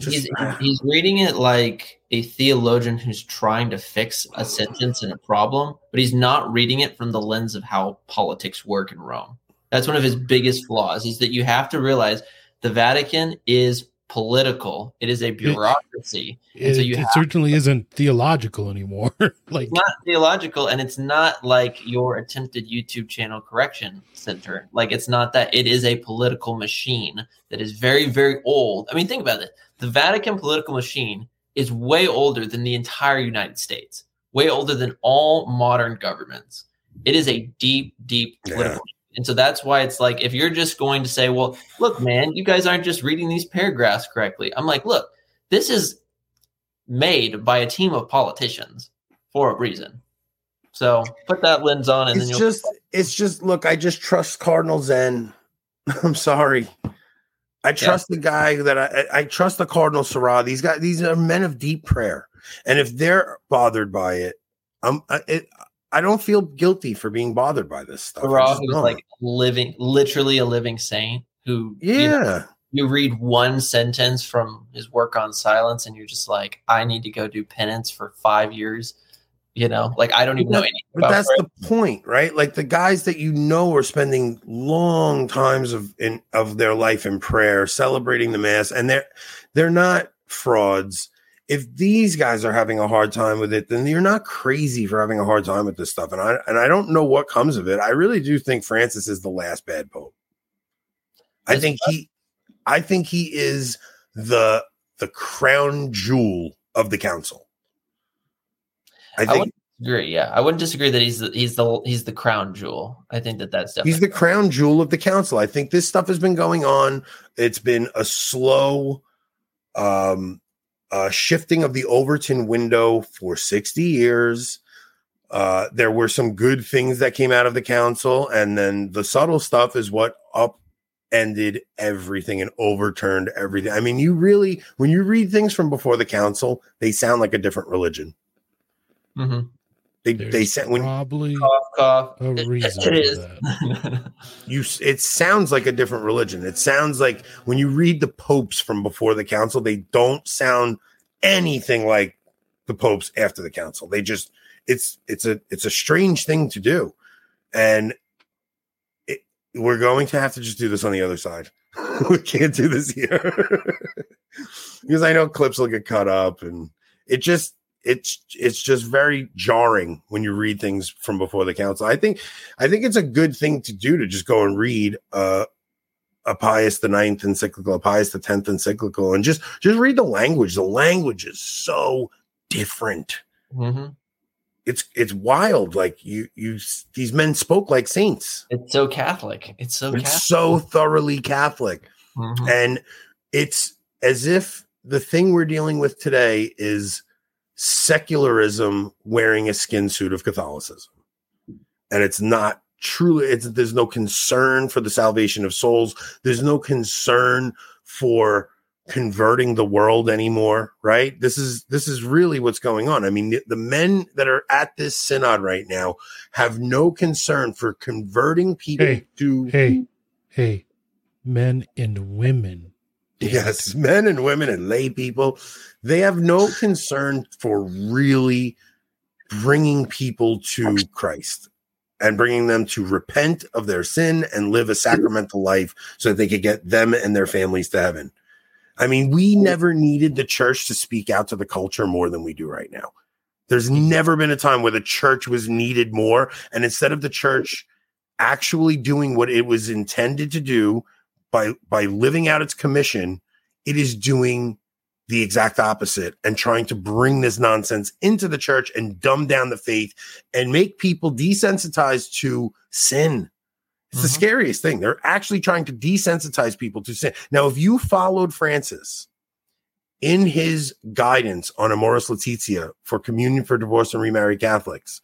he's reading it like a theologian who's trying to fix a sentence and a problem, but he's not reading it from the lens of how politics work in Rome. That's one of his biggest flaws, is that you have to realize the Vatican is political. It is a bureaucracy. It certainly isn't theological anymore. Like, it's not theological, and it's not like your attempted YouTube channel correction center. Like, it's not that. It is a political machine that is very, very old. I mean, think about it. The Vatican political machine is way older than the entire United States, way older than all modern governments. It is a deep, deep political machine. And so that's why it's like, if you're just going to say, well, look, man, you guys aren't just reading these paragraphs correctly. I'm like, look, this is made by a team of politicians for a reason. So put that lens on. And look, I just trust Cardinal Zen. I'm sorry. I trust the guy that I trust the Cardinal Seurat. These guys, these are men of deep prayer. And if they're bothered by it, I don't feel guilty for being bothered by this stuff. Seurat was like literally a living saint who, you read one sentence from his work on silence and you're just like, I need to go do penance for 5 years. You know, like I don't even know anything about it. But that's the point, right? Like the guys that you know are spending long times of their life in prayer, celebrating the mass, and they're not frauds. If these guys are having a hard time with it, then you're not crazy for having a hard time with this stuff. And I don't know what comes of it. I really do think Francis is the last bad pope. I think he is the crown jewel of the council. I wouldn't disagree. Yeah, I wouldn't disagree that he's the crown jewel. I think that's definitely he's the crown jewel of the council. I think this stuff has been going on. It's been a slow, shifting of the Overton window for 60 years. There were some good things that came out of the council, and then the subtle stuff is what upended everything and overturned everything. I mean, when you read things from before the council, they sound like a different religion. Mm-hmm. They sound probably a reason. It is. That. It sounds like a different religion. It sounds like when you read the popes from before the council, they don't sound anything like the popes after the council. They just, it's a strange thing to do. And we're going to have to just do this on the other side. We can't do this here because I know clips will get cut up, and it just, it's just very jarring when you read things from before the council. I think it's a good thing to do to just go and read a Pius the Ninth encyclical, a Pius the Tenth encyclical, and just read the language. The language is so different. Mm-hmm. It's wild. Like you these men spoke like saints. It's so Catholic. It's so thoroughly Catholic. Mm-hmm. And it's as if the thing we're dealing with today is secularism wearing a skin suit of Catholicism. And it's not truly, there's no concern for the salvation of souls. There's no concern for converting the world anymore, right? This is really what's going on. I mean, the men that are at this synod right now have no concern for converting people to... Hey, men and women. Yes, men and women and lay people. They have no concern for really bringing people to Christ and bringing them to repent of their sin and live a sacramental life so that they could get them and their families to heaven. I mean, we never needed the church to speak out to the culture more than we do right now. There's never been a time where the church was needed more. And instead of the church actually doing what it was intended to do by living out its commission, it is doing the exact opposite and trying to bring this nonsense into the church and dumb down the faith and make people desensitized to sin. It's the scariest thing. They're actually trying to desensitize people to sin. Now, if you followed Francis in his guidance on Amoris Laetitia for communion for divorced and remarried Catholics,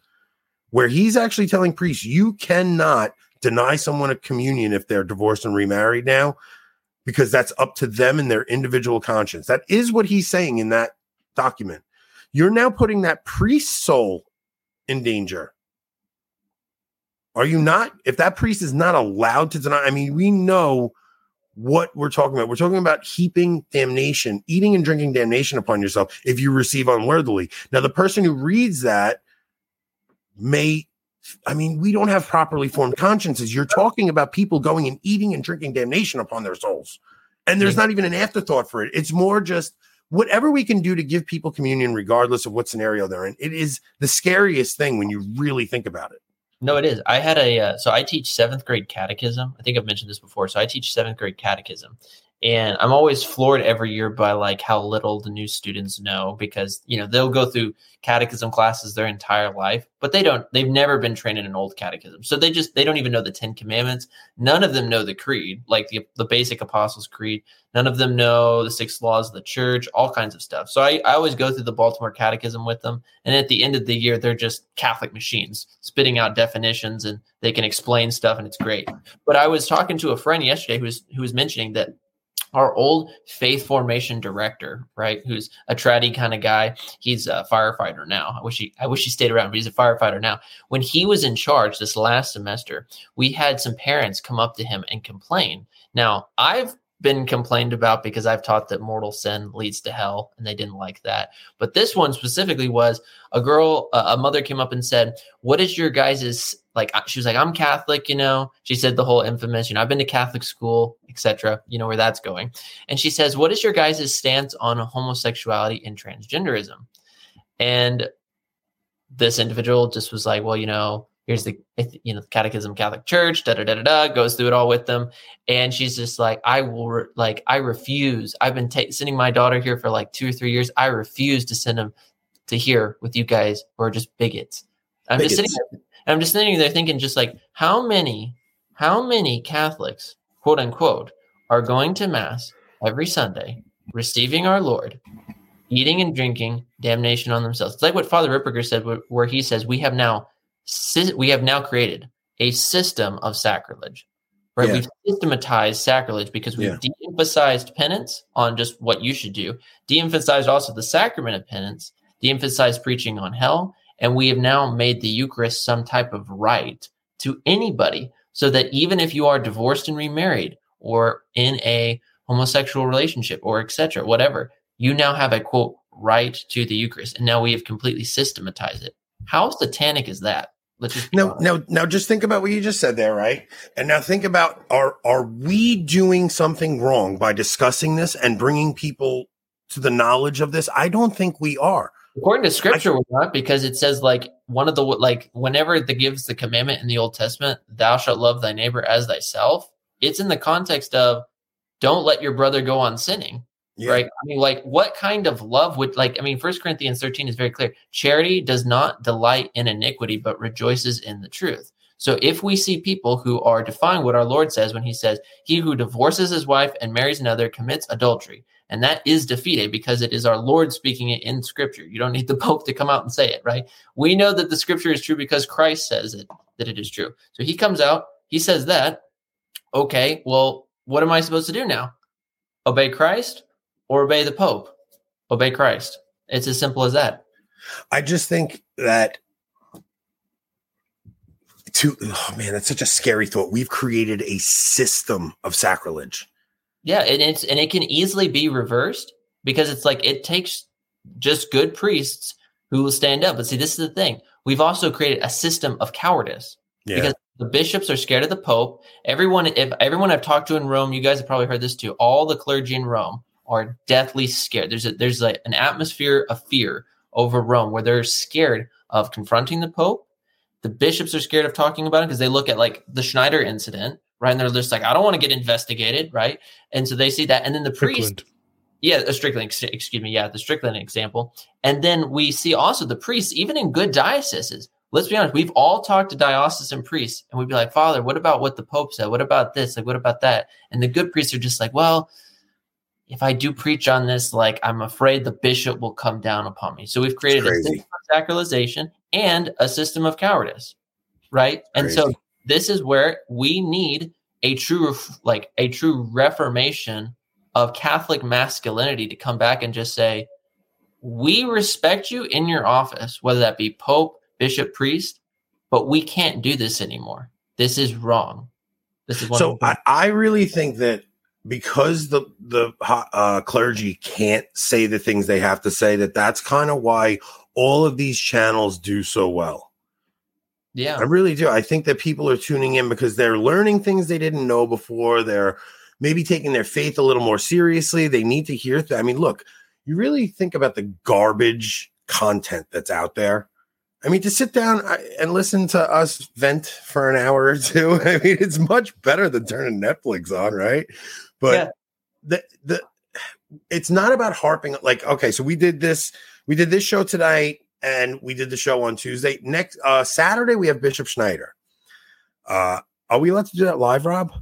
where he's actually telling priests, you cannot deny someone a communion if they're divorced and remarried now, because that's up to them and their individual conscience. That is what he's saying in that document. You're now putting that priest's soul in danger. Are you not? If that priest is not allowed to deny, I mean, we know what we're talking about. We're talking about heaping damnation, eating and drinking damnation upon yourself if you receive unworthily. Now, the person who reads that we don't have properly formed consciences. You're talking about people going and eating and drinking damnation upon their souls. And there's not even an afterthought for it. It's more just whatever we can do to give people communion, regardless of what scenario they're in. It is the scariest thing when you really think about it. No, it is. I had so I teach 7th grade catechism. I think I've mentioned this before. So I teach 7th grade catechism, and I'm always floored every year by like how little the new students know, because, you know, they'll go through catechism classes their entire life, but they've never been trained in an old catechism. So they don't even know the 10 commandments. None of them know the creed, like the basic Apostles' Creed. None of them know the 6 laws of the church, all kinds of stuff. So I always go through the Baltimore Catechism with them. And at the end of the year, they're just Catholic machines spitting out definitions, and they can explain stuff, and it's great. But I was talking to a friend yesterday who was mentioning that our old faith formation director, right, who's a traddy kind of guy, he's a firefighter now. I wish he stayed around, but he's a firefighter now. When he was in charge this last semester, we had some parents come up to him and complain. Now, I've been complained about because I've taught that mortal sin leads to hell, and they didn't like that. But this one specifically was a mother came up and said, what is your guys's, like, she was like, I'm Catholic, you know, she said the whole infamous, you know, I've been to Catholic school, etc. You know where that's going. And she says, what is your guys's stance on homosexuality and transgenderism? And this individual just was like, well, you know, here's the Catechism, Catholic Church, goes through it all with them. And she's just like, I refuse. I've been sending my daughter here for like 2 or 3 years. I refuse to send him to here with you guys who are just bigots. I'm just sitting there thinking just like, how many Catholics, quote unquote, are going to mass every Sunday, receiving our Lord, eating and drinking damnation on themselves? It's like what Father Ripperger said, where he says, we have now created a system of sacrilege, right? Yeah. We've systematized sacrilege because we've de-emphasized penance on just what you should do, de-emphasized also the sacrament of penance, de-emphasized preaching on hell, and we have now made the Eucharist some type of right to anybody, so that even if you are divorced and remarried or in a homosexual relationship or etc., whatever, you now have a, quote, right to the Eucharist, and now we have completely systematized it. How satanic is that? Now just think about what you just said there, right? And now think about, are we doing something wrong by discussing this and bringing people to the knowledge of this? I don't think we are. According to scripture, we're not, because it says whenever it gives the commandment in the Old Testament, thou shalt love thy neighbor as thyself. It's in the context of don't let your brother go on sinning. Yeah. Right. I mean, what kind of love would 1 Corinthians 13 is very clear. Charity does not delight in iniquity, but rejoices in the truth. So if we see people who are defying what our Lord says when he says, he who divorces his wife and marries another commits adultery. And that is defeated because it is our Lord speaking it in scripture. You don't need the Pope to come out and say it. Right. We know that the scripture is true because Christ says it, that it is true. So he comes out. He says that. OK, well, what am I supposed to do now? Obey Christ? Or obey the Pope, obey Christ. It's as simple as that. I just think that that's such a scary thought. We've created a system of sacrilege. Yeah, and it can easily be reversed because it takes just good priests who will stand up. But see, this is the thing. We've also created a system of cowardice. Yeah. Because the bishops are scared of the Pope. Everyone I've talked to in Rome, you guys have probably heard this too, all the clergy in Rome are deathly scared. There's an atmosphere of fear over Rome where they're scared of confronting the Pope. The bishops are scared of talking about it because they look at the Schneider incident, right? And they're just I don't want to get investigated, right? And so they see that. And then the priest, the Strickland example. And then we see also the priests, even in good dioceses, let's be honest, we've all talked to diocesan priests and we'd be like, Father, what about what the Pope said? What about this? What about that? And the good priests are just well, if I do preach on this, I'm afraid the bishop will come down upon me. So we've created a system of sacralization and a system of cowardice, right? And so this is where we need a true reformation of Catholic masculinity to come back and just say, we respect you in your office, whether that be Pope, bishop, priest, but we can't do this anymore. This is wrong. I really think that because the clergy can't say the things they have to say, that's kind of why all of these channels do so well. Yeah, I really do. I think that people are tuning in because they're learning things they didn't know before. They're maybe taking their faith a little more seriously. They need to hear. Look, you really think about the garbage content that's out there. To sit down and listen to us vent for an hour or two, it's much better than turning Netflix on, right? But yeah. It's not about harping. So we did this show tonight, and we did the show on Tuesday. Next Saturday, we have Bishop Schneider. Are we allowed to do that live, Rob?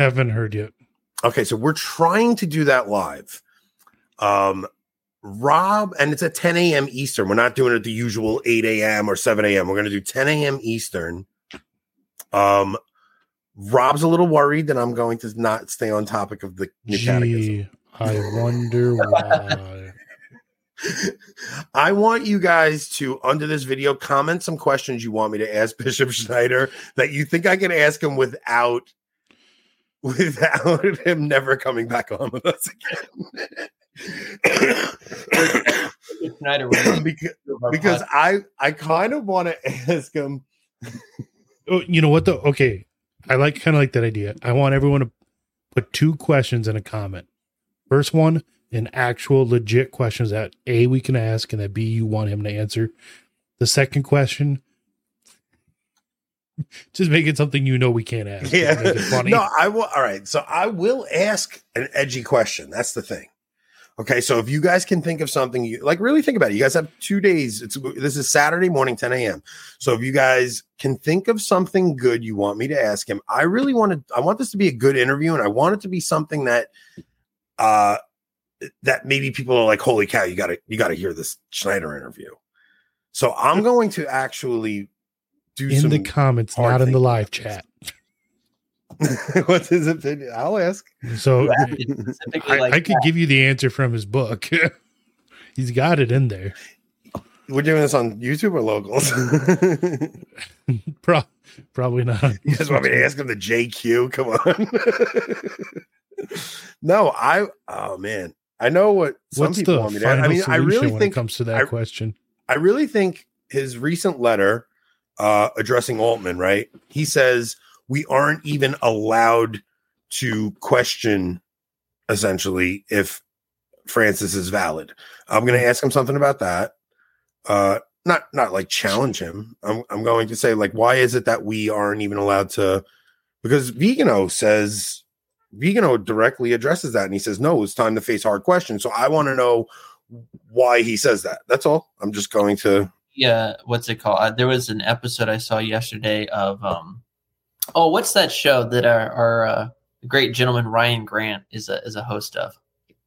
Haven't heard yet. Okay, so we're trying to do that live. Rob, and it's at 10 a.m. Eastern. We're not doing it at the usual 8 a.m. or 7 a.m. We're going to do 10 a.m. Eastern. Rob's a little worried that I'm going to not stay on topic of the new catechism. I wonder why. I want you guys to, under this video, comment some questions you want me to ask Bishop Schneider that you think I can ask him without him never coming back on with us again. because I kind of want to ask him. Oh, you know what though? Okay, I kind of like that idea. I want everyone to put two questions in a comment. First one, an actual legit questions that A, we can ask, and that B, you want him to answer. The second question, just make it something we can't ask. Yeah. Make it funny. No, I will. All right, so I will ask an edgy question. That's the thing. Okay, so if you guys can think of something, really think about it. You guys have 2 days. This is Saturday morning, 10 a.m. So if you guys can think of something good you want me to ask him, I want this to be a good interview, and I want it to be something that that maybe people are like, holy cow, you gotta hear this Schneider interview. So I'm going to actually do in the comments, not in the live chat. What's his opinion? I'll ask. So I could give you the answer from his book. He's got it in there. We're doing this on YouTube or locals? Probably not. You guys want me to ask him the JQ? Come on. No, oh man. I know what some What's people want me to add. I mean, I really think when it comes to that question, I really think his recent letter addressing Altman, right? He says we aren't even allowed to question, essentially, if Francis is valid. I'm going to ask him something about that. Not like challenge him. I'm going to say, like, why is it that we aren't even allowed to? Because Vigano directly addresses that, and he says, no, it's time to face hard questions. So I want to know why he says that. That's all. I'm just going to. Yeah. What's it called? There was an episode I saw yesterday of, what's that show that our great gentleman, Ryan Grant, is a host of?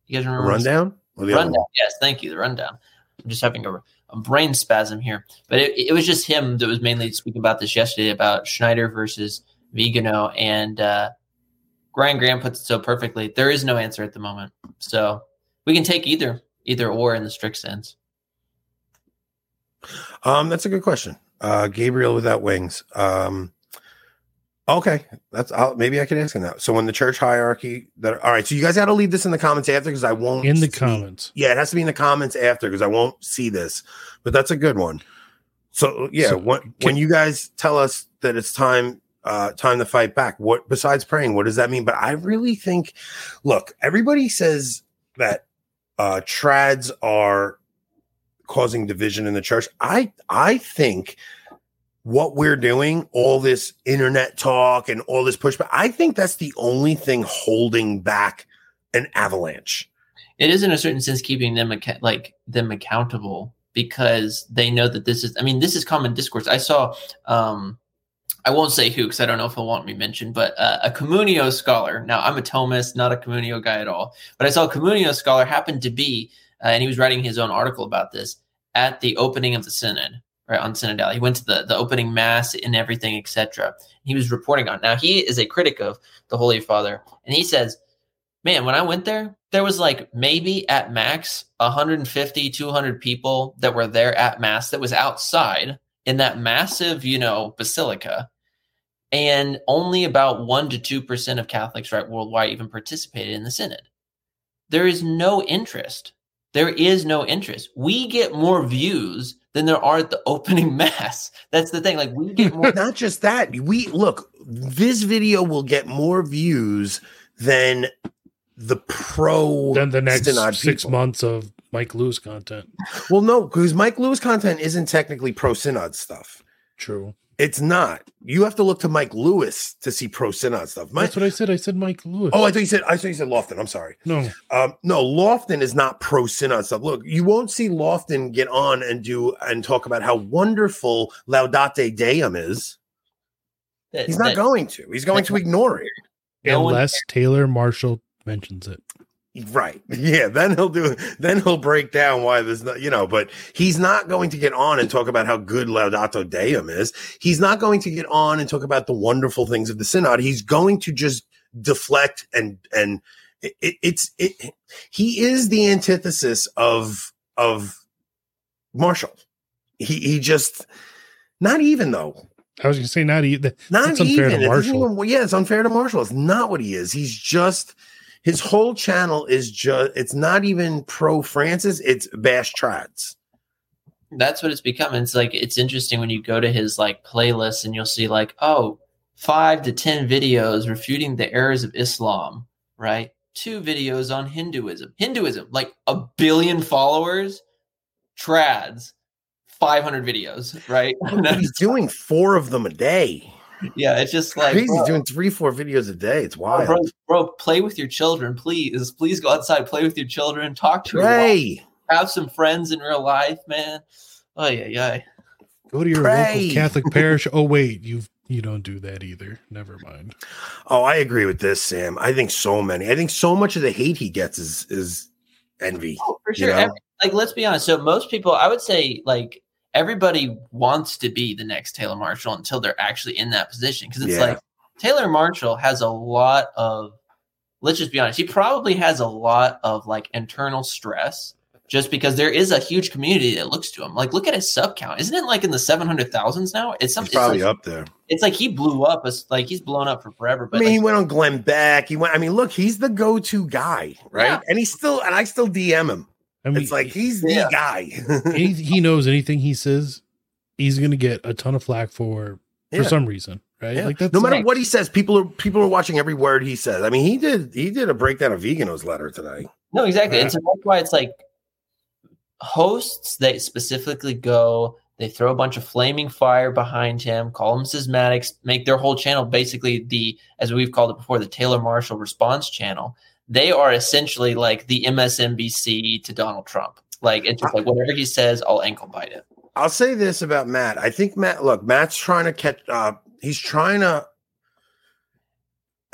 You guys remember? Rundown? Rundown. Yes. Thank you. The Rundown. I'm just having a brain spasm here, but it was just him that was mainly speaking about this yesterday about Schneider versus Vigano, and, Ryan Graham puts it so perfectly. There is no answer at the moment. So we can take either or in the strict sense. That's a good question. Gabriel without wings. Okay. Maybe I can ask him that. So when the church hierarchy all right. So you guys got to leave this in the comments after, because I won't in the comments. Yeah. It has to be in the comments after, because I won't see this, but that's a good one. So yeah. So when you guys tell us that it's time to fight back, what besides praying, what does that mean? But I really think, look, everybody says that trads are causing division in the church. I think what we're doing, all this internet talk and all this pushback, I think that's the only thing holding back an avalanche. It is, in a certain sense, keeping them accountable, because they know that this is common discourse. I saw, I won't say who, because I don't know if he'll want me mentioned, but a Communio scholar. Now, I'm a Thomist, not a Communio guy at all, but I saw a Communio scholar happened to be, and he was writing his own article about this, at the opening of the synod, right, on synodality. He went to the opening mass and everything, etc. He was reporting on. Now, he is a critic of the Holy Father, and he says, man, when I went there was like maybe at max 150, 200 people that were there at mass, that was outside in that massive, basilica. And only about 1% to 2% of Catholics worldwide even participated in the synod. There is no interest. There is no interest. We get more views than there are at the opening mass. That's the thing. Like, we get more. Not just that. This video will get more views than the next synod 6 months of Mike Lewis content. Well, no, because Mike Lewis content isn't technically pro synod stuff. True. It's not. You have to look to Mike Lewis to see pro synod stuff. That's what I said. I said Mike Lewis. Oh, I thought you said Lofton. I'm sorry. No. No, Lofton is not pro synod stuff. Look, you won't see Lofton get on and talk about how wonderful Laudate Deum is. He's not going to. He's going to ignore it. Unless Taylor Marshall mentions it. Right. Yeah. Then he'll do it. Then he'll break down why there's not, but he's not going to get on and talk about how good Laudato Deum is. He's not going to get on and talk about the wonderful things of the synod. He's going to just deflect and it's he is the antithesis of Marshall. He just, not even though. I was going to say not even. Not even. To Marshall. It's unfair to Marshall. It's not what he is. He's just. His whole channel is just—it's not even pro Francis; it's bash trads. That's what it's become. It's like, it's interesting when you go to his playlist and you'll see 5 to 10 videos refuting the errors of Islam, right? 2 videos on Hinduism. Hinduism, 1 billion followers, trads, 500 videos, right? He's doing 4 of them a day. Yeah, it's just like crazy, doing 3-4 videos a day. It's wild. Bro, play with your children, please. Please go outside, play with your children, talk to your wife, have some friends in real life, man. Oh yeah. Go to your local Catholic parish. Oh wait, you don't do that either. Never mind. Oh, I agree with this, Sam. I think so much of the hate he gets is envy. Oh, for sure. Let's be honest. So most people, I would say, everybody wants to be the next Taylor Marshall until they're actually in that position. Because it's Taylor Marshall has a lot of, let's just be honest, he probably has a lot of internal stress just because there is a huge community that looks to him. Like, look at his sub count. Isn't it like in the 700,000s now? It's probably like, up there. It's like he blew up. Like he's blown up for forever. But I mean, like, he went on Glenn Beck. I mean, look, he's the go-to guy, right? Yeah. And I still DM him. I mean, it's like he's the guy. he knows anything he says, he's going to get a ton of flack for some reason. Right, yeah. Like that's no matter what he says, people are watching every word he says. I mean, he did a breakdown of Vigano's letter today. No, exactly, and so that's why it's like hosts that specifically go, they throw a bunch of flaming fire behind him, call him schismatics, make their whole channel basically the, as we've called it before, the Taylor Marshall response channel. They are essentially like the MSNBC to Donald Trump. Like it's just like whatever he says, I'll ankle bite it. I'll say this about Matt. I think Matt's trying to catch up. I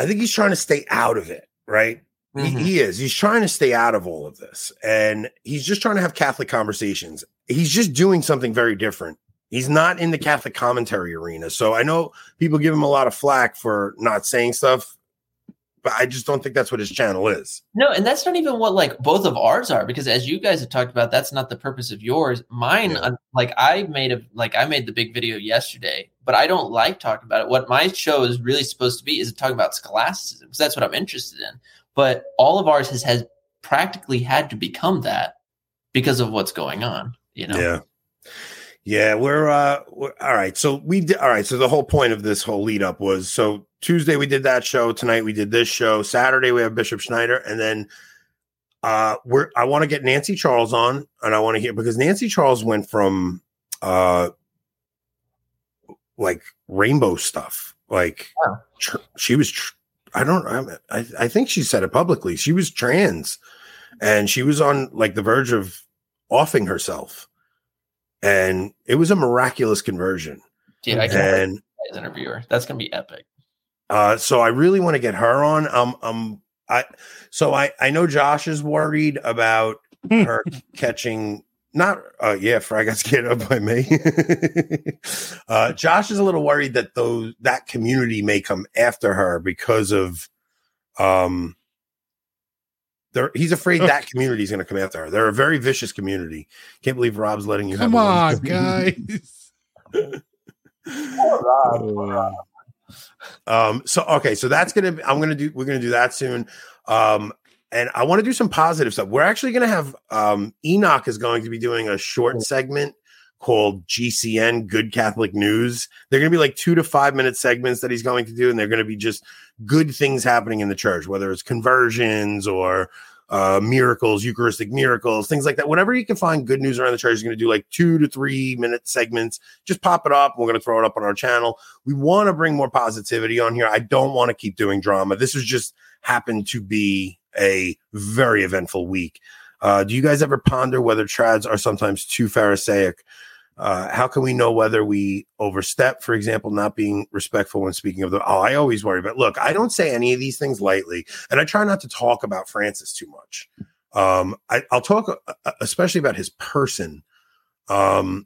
think he's trying to stay out of it, right? Mm-hmm. He is. He's trying to stay out of all of this. And he's just trying to have Catholic conversations. He's just doing something very different. He's not in the Catholic commentary arena. So I know people give him a lot of flack for not saying stuff, but I just don't think that's what his channel is. No, and that's not even what like both of ours are, because as you guys have talked about, that's not the purpose of yours. Mine, I made the big video yesterday, but I don't like talking about it. What my show is really supposed to be is talking about scholasticism, because that's what I'm interested in. But all of ours has practically had to become that because of what's going on. You know. Yeah. Yeah, we're all right. So So the whole point of this whole lead up was, so Tuesday we did that show. Tonight we did this show. Saturday we have Bishop Schneider, and then I want to get Nancy Charles on, and I want to hear, because Nancy Charles went from like rainbow stuff. Like she was, I think she said it publicly. She was trans, and she was on like the verge of offing herself. And it was a miraculous conversion. Dude, I can't wait as an interviewer. That's gonna be epic. So I really want to get her on. I know Josh is worried about her catching. Frag got scared up by me. Josh is a little worried that that community may come after her because of he's afraid that community is going to come after her. They're a very vicious community. Can't believe Rob's letting you come on, guys. Poor Rob. So that's going to, we're going to do that soon. And I want to do some positive stuff. We're actually going to have, Enoch is going to be doing a short segment called GCN, Good Catholic News. They're going to be like 2 to 5 minute segments that he's going to do. And they're going to be just good things happening in the church, whether it's conversions or, miracles, Eucharistic miracles, things like that. Whenever you can find good news around the church, you're going to do like 2 to 3 minute segments. Just pop it up. We're going to throw it up on our channel. We want to bring more positivity on here. I don't want to keep doing drama. This has just happened to be a very eventful week. Do you guys ever ponder whether trads are sometimes too Pharisaic? How can we know whether we overstep, for example, not being respectful when speaking of I always worry. But look, I don't say any of these things lightly, and I try not to talk about Francis too much. I'll talk especially about his person. I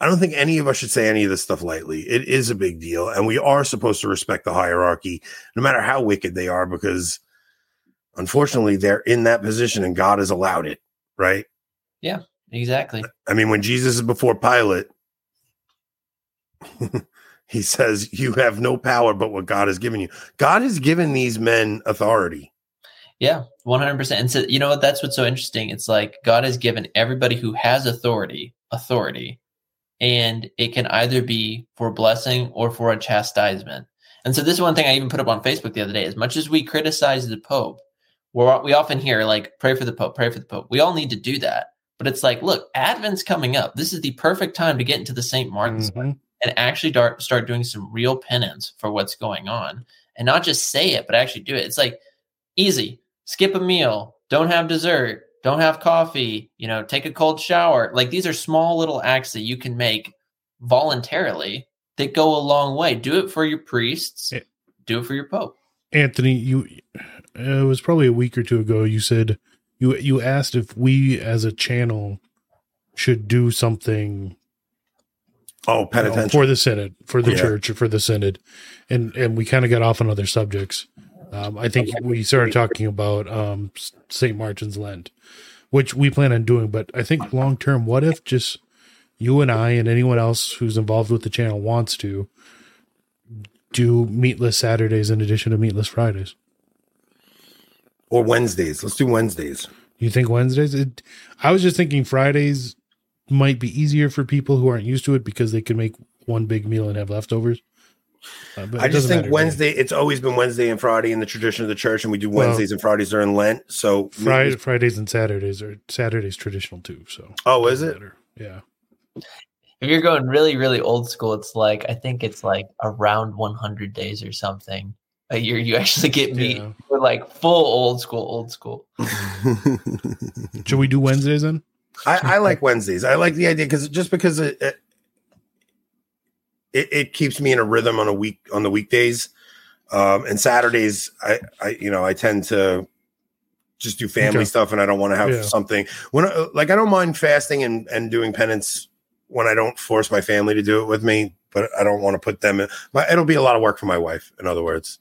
don't think any of us should say any of this stuff lightly. It is a big deal, and we are supposed to respect the hierarchy, no matter how wicked they are, because unfortunately they're in that position and God has allowed it, right? Yeah. Exactly. I mean, when Jesus is before Pilate, he says, you have no power but what God has given you. God has given these men authority. Yeah, 100%. And so, you know what? That's what's so interesting. It's like God has given everybody who has authority, and it can either be for blessing or for a chastisement. And so this is one thing I even put up on Facebook the other day. As much as we criticize the Pope, we often hear like, pray for the Pope, pray for the Pope. We all need to do that. But it's like, look, Advent's coming up. This is the perfect time to get into the St. Martin's and actually start doing some real penance for what's going on, and not just say it, but actually do it. It's like easy. Skip a meal. Don't have dessert. Don't have coffee. You know, take a cold shower. Like these are small little acts that you can make voluntarily that go a long way. Do it for your priests. Yeah. Do it for your Pope. Anthony, it was probably a week or two ago. You said. You asked if we as a channel should do something penitential for the Synod, for the church, or for the Synod. And we kind of got off on other subjects. I think we started talking about St. Martin's Lent, which we plan on doing. But I think long-term, what if just you and I and anyone else who's involved with the channel wants to do meatless Saturdays in addition to meatless Fridays? Or Wednesdays. Let's do Wednesdays. You think Wednesdays? I was just thinking Fridays might be easier for people who aren't used to it because they can make one big meal and have leftovers. But I just think Wednesday, really. It's always been Wednesday and Friday in the tradition of the church, and we do Wednesdays and Fridays during Lent. So Fridays and Saturdays are traditional too. So is it? Yeah. If you're going really, really old school, it's like I think it's like around 100 days or something a year. You actually get meat. Yeah. We're like full old school. Should we do Wednesdays then? I like Wednesdays. I like the idea because it keeps me in a rhythm on the weekdays, and Saturdays. I tend to just do family stuff, and I don't want to have something when I don't mind fasting and doing penance when I don't force my family to do it with me, but I don't want to put them in. It'll be a lot of work for my wife. In other words,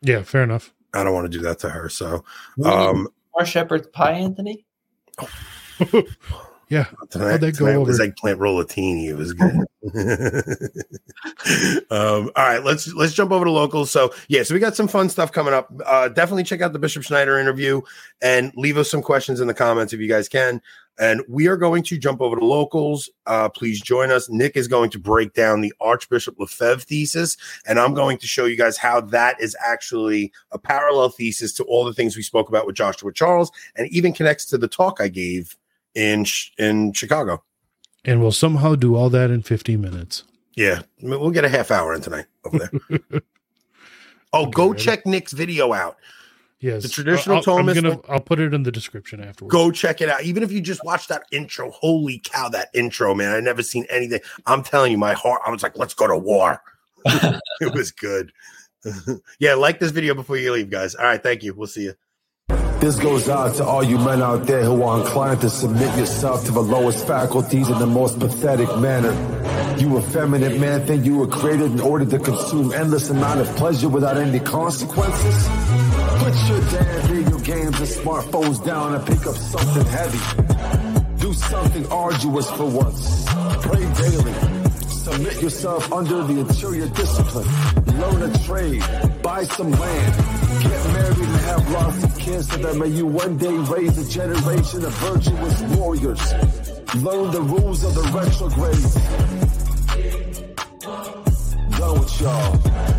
yeah, fair enough. I don't want to do that to her. So, our shepherd's pie, Anthony. Oh. Yeah, how'd that go over? It was eggplant rollatini. It was good. All right, let's jump over to locals. So we got some fun stuff coming up. Definitely check out the Bishop Schneider interview and leave us some questions in the comments if you guys can. And we are going to jump over to locals. Please join us. Nick is going to break down the Archbishop Lefebvre thesis, and I'm going to show you guys how that is actually a parallel thesis to all the things we spoke about with Joshua Charles, and even connects to the talk I gave in Chicago. And we'll somehow do all that in 15 minutes. Yeah, we'll get a half hour in tonight over there. Check Nick's video out. Yes, the traditional Thomas. I'll put it in the description afterwards. Go check it out. Even if you just watch that intro, holy cow, that intro, man! I never seen anything. I'm telling you, my heart. I was like, let's go to war. It was good. Yeah, like this video before you leave, guys. All right, thank you. We'll see you. This goes out to all you men out there who are inclined to submit yourself to the lowest faculties in the most pathetic manner. You effeminate man think you were created in order to consume endless amount of pleasure without any consequences? Put your damn video games and smartphones down and pick up something heavy. Do something arduous for once. Pray daily. Submit yourself under the interior discipline. Learn a trade. Buy some land. Get married and have lots of kids so that may you one day raise a generation of virtuous warriors. Learn the rules of the retrograde. Go with y'all.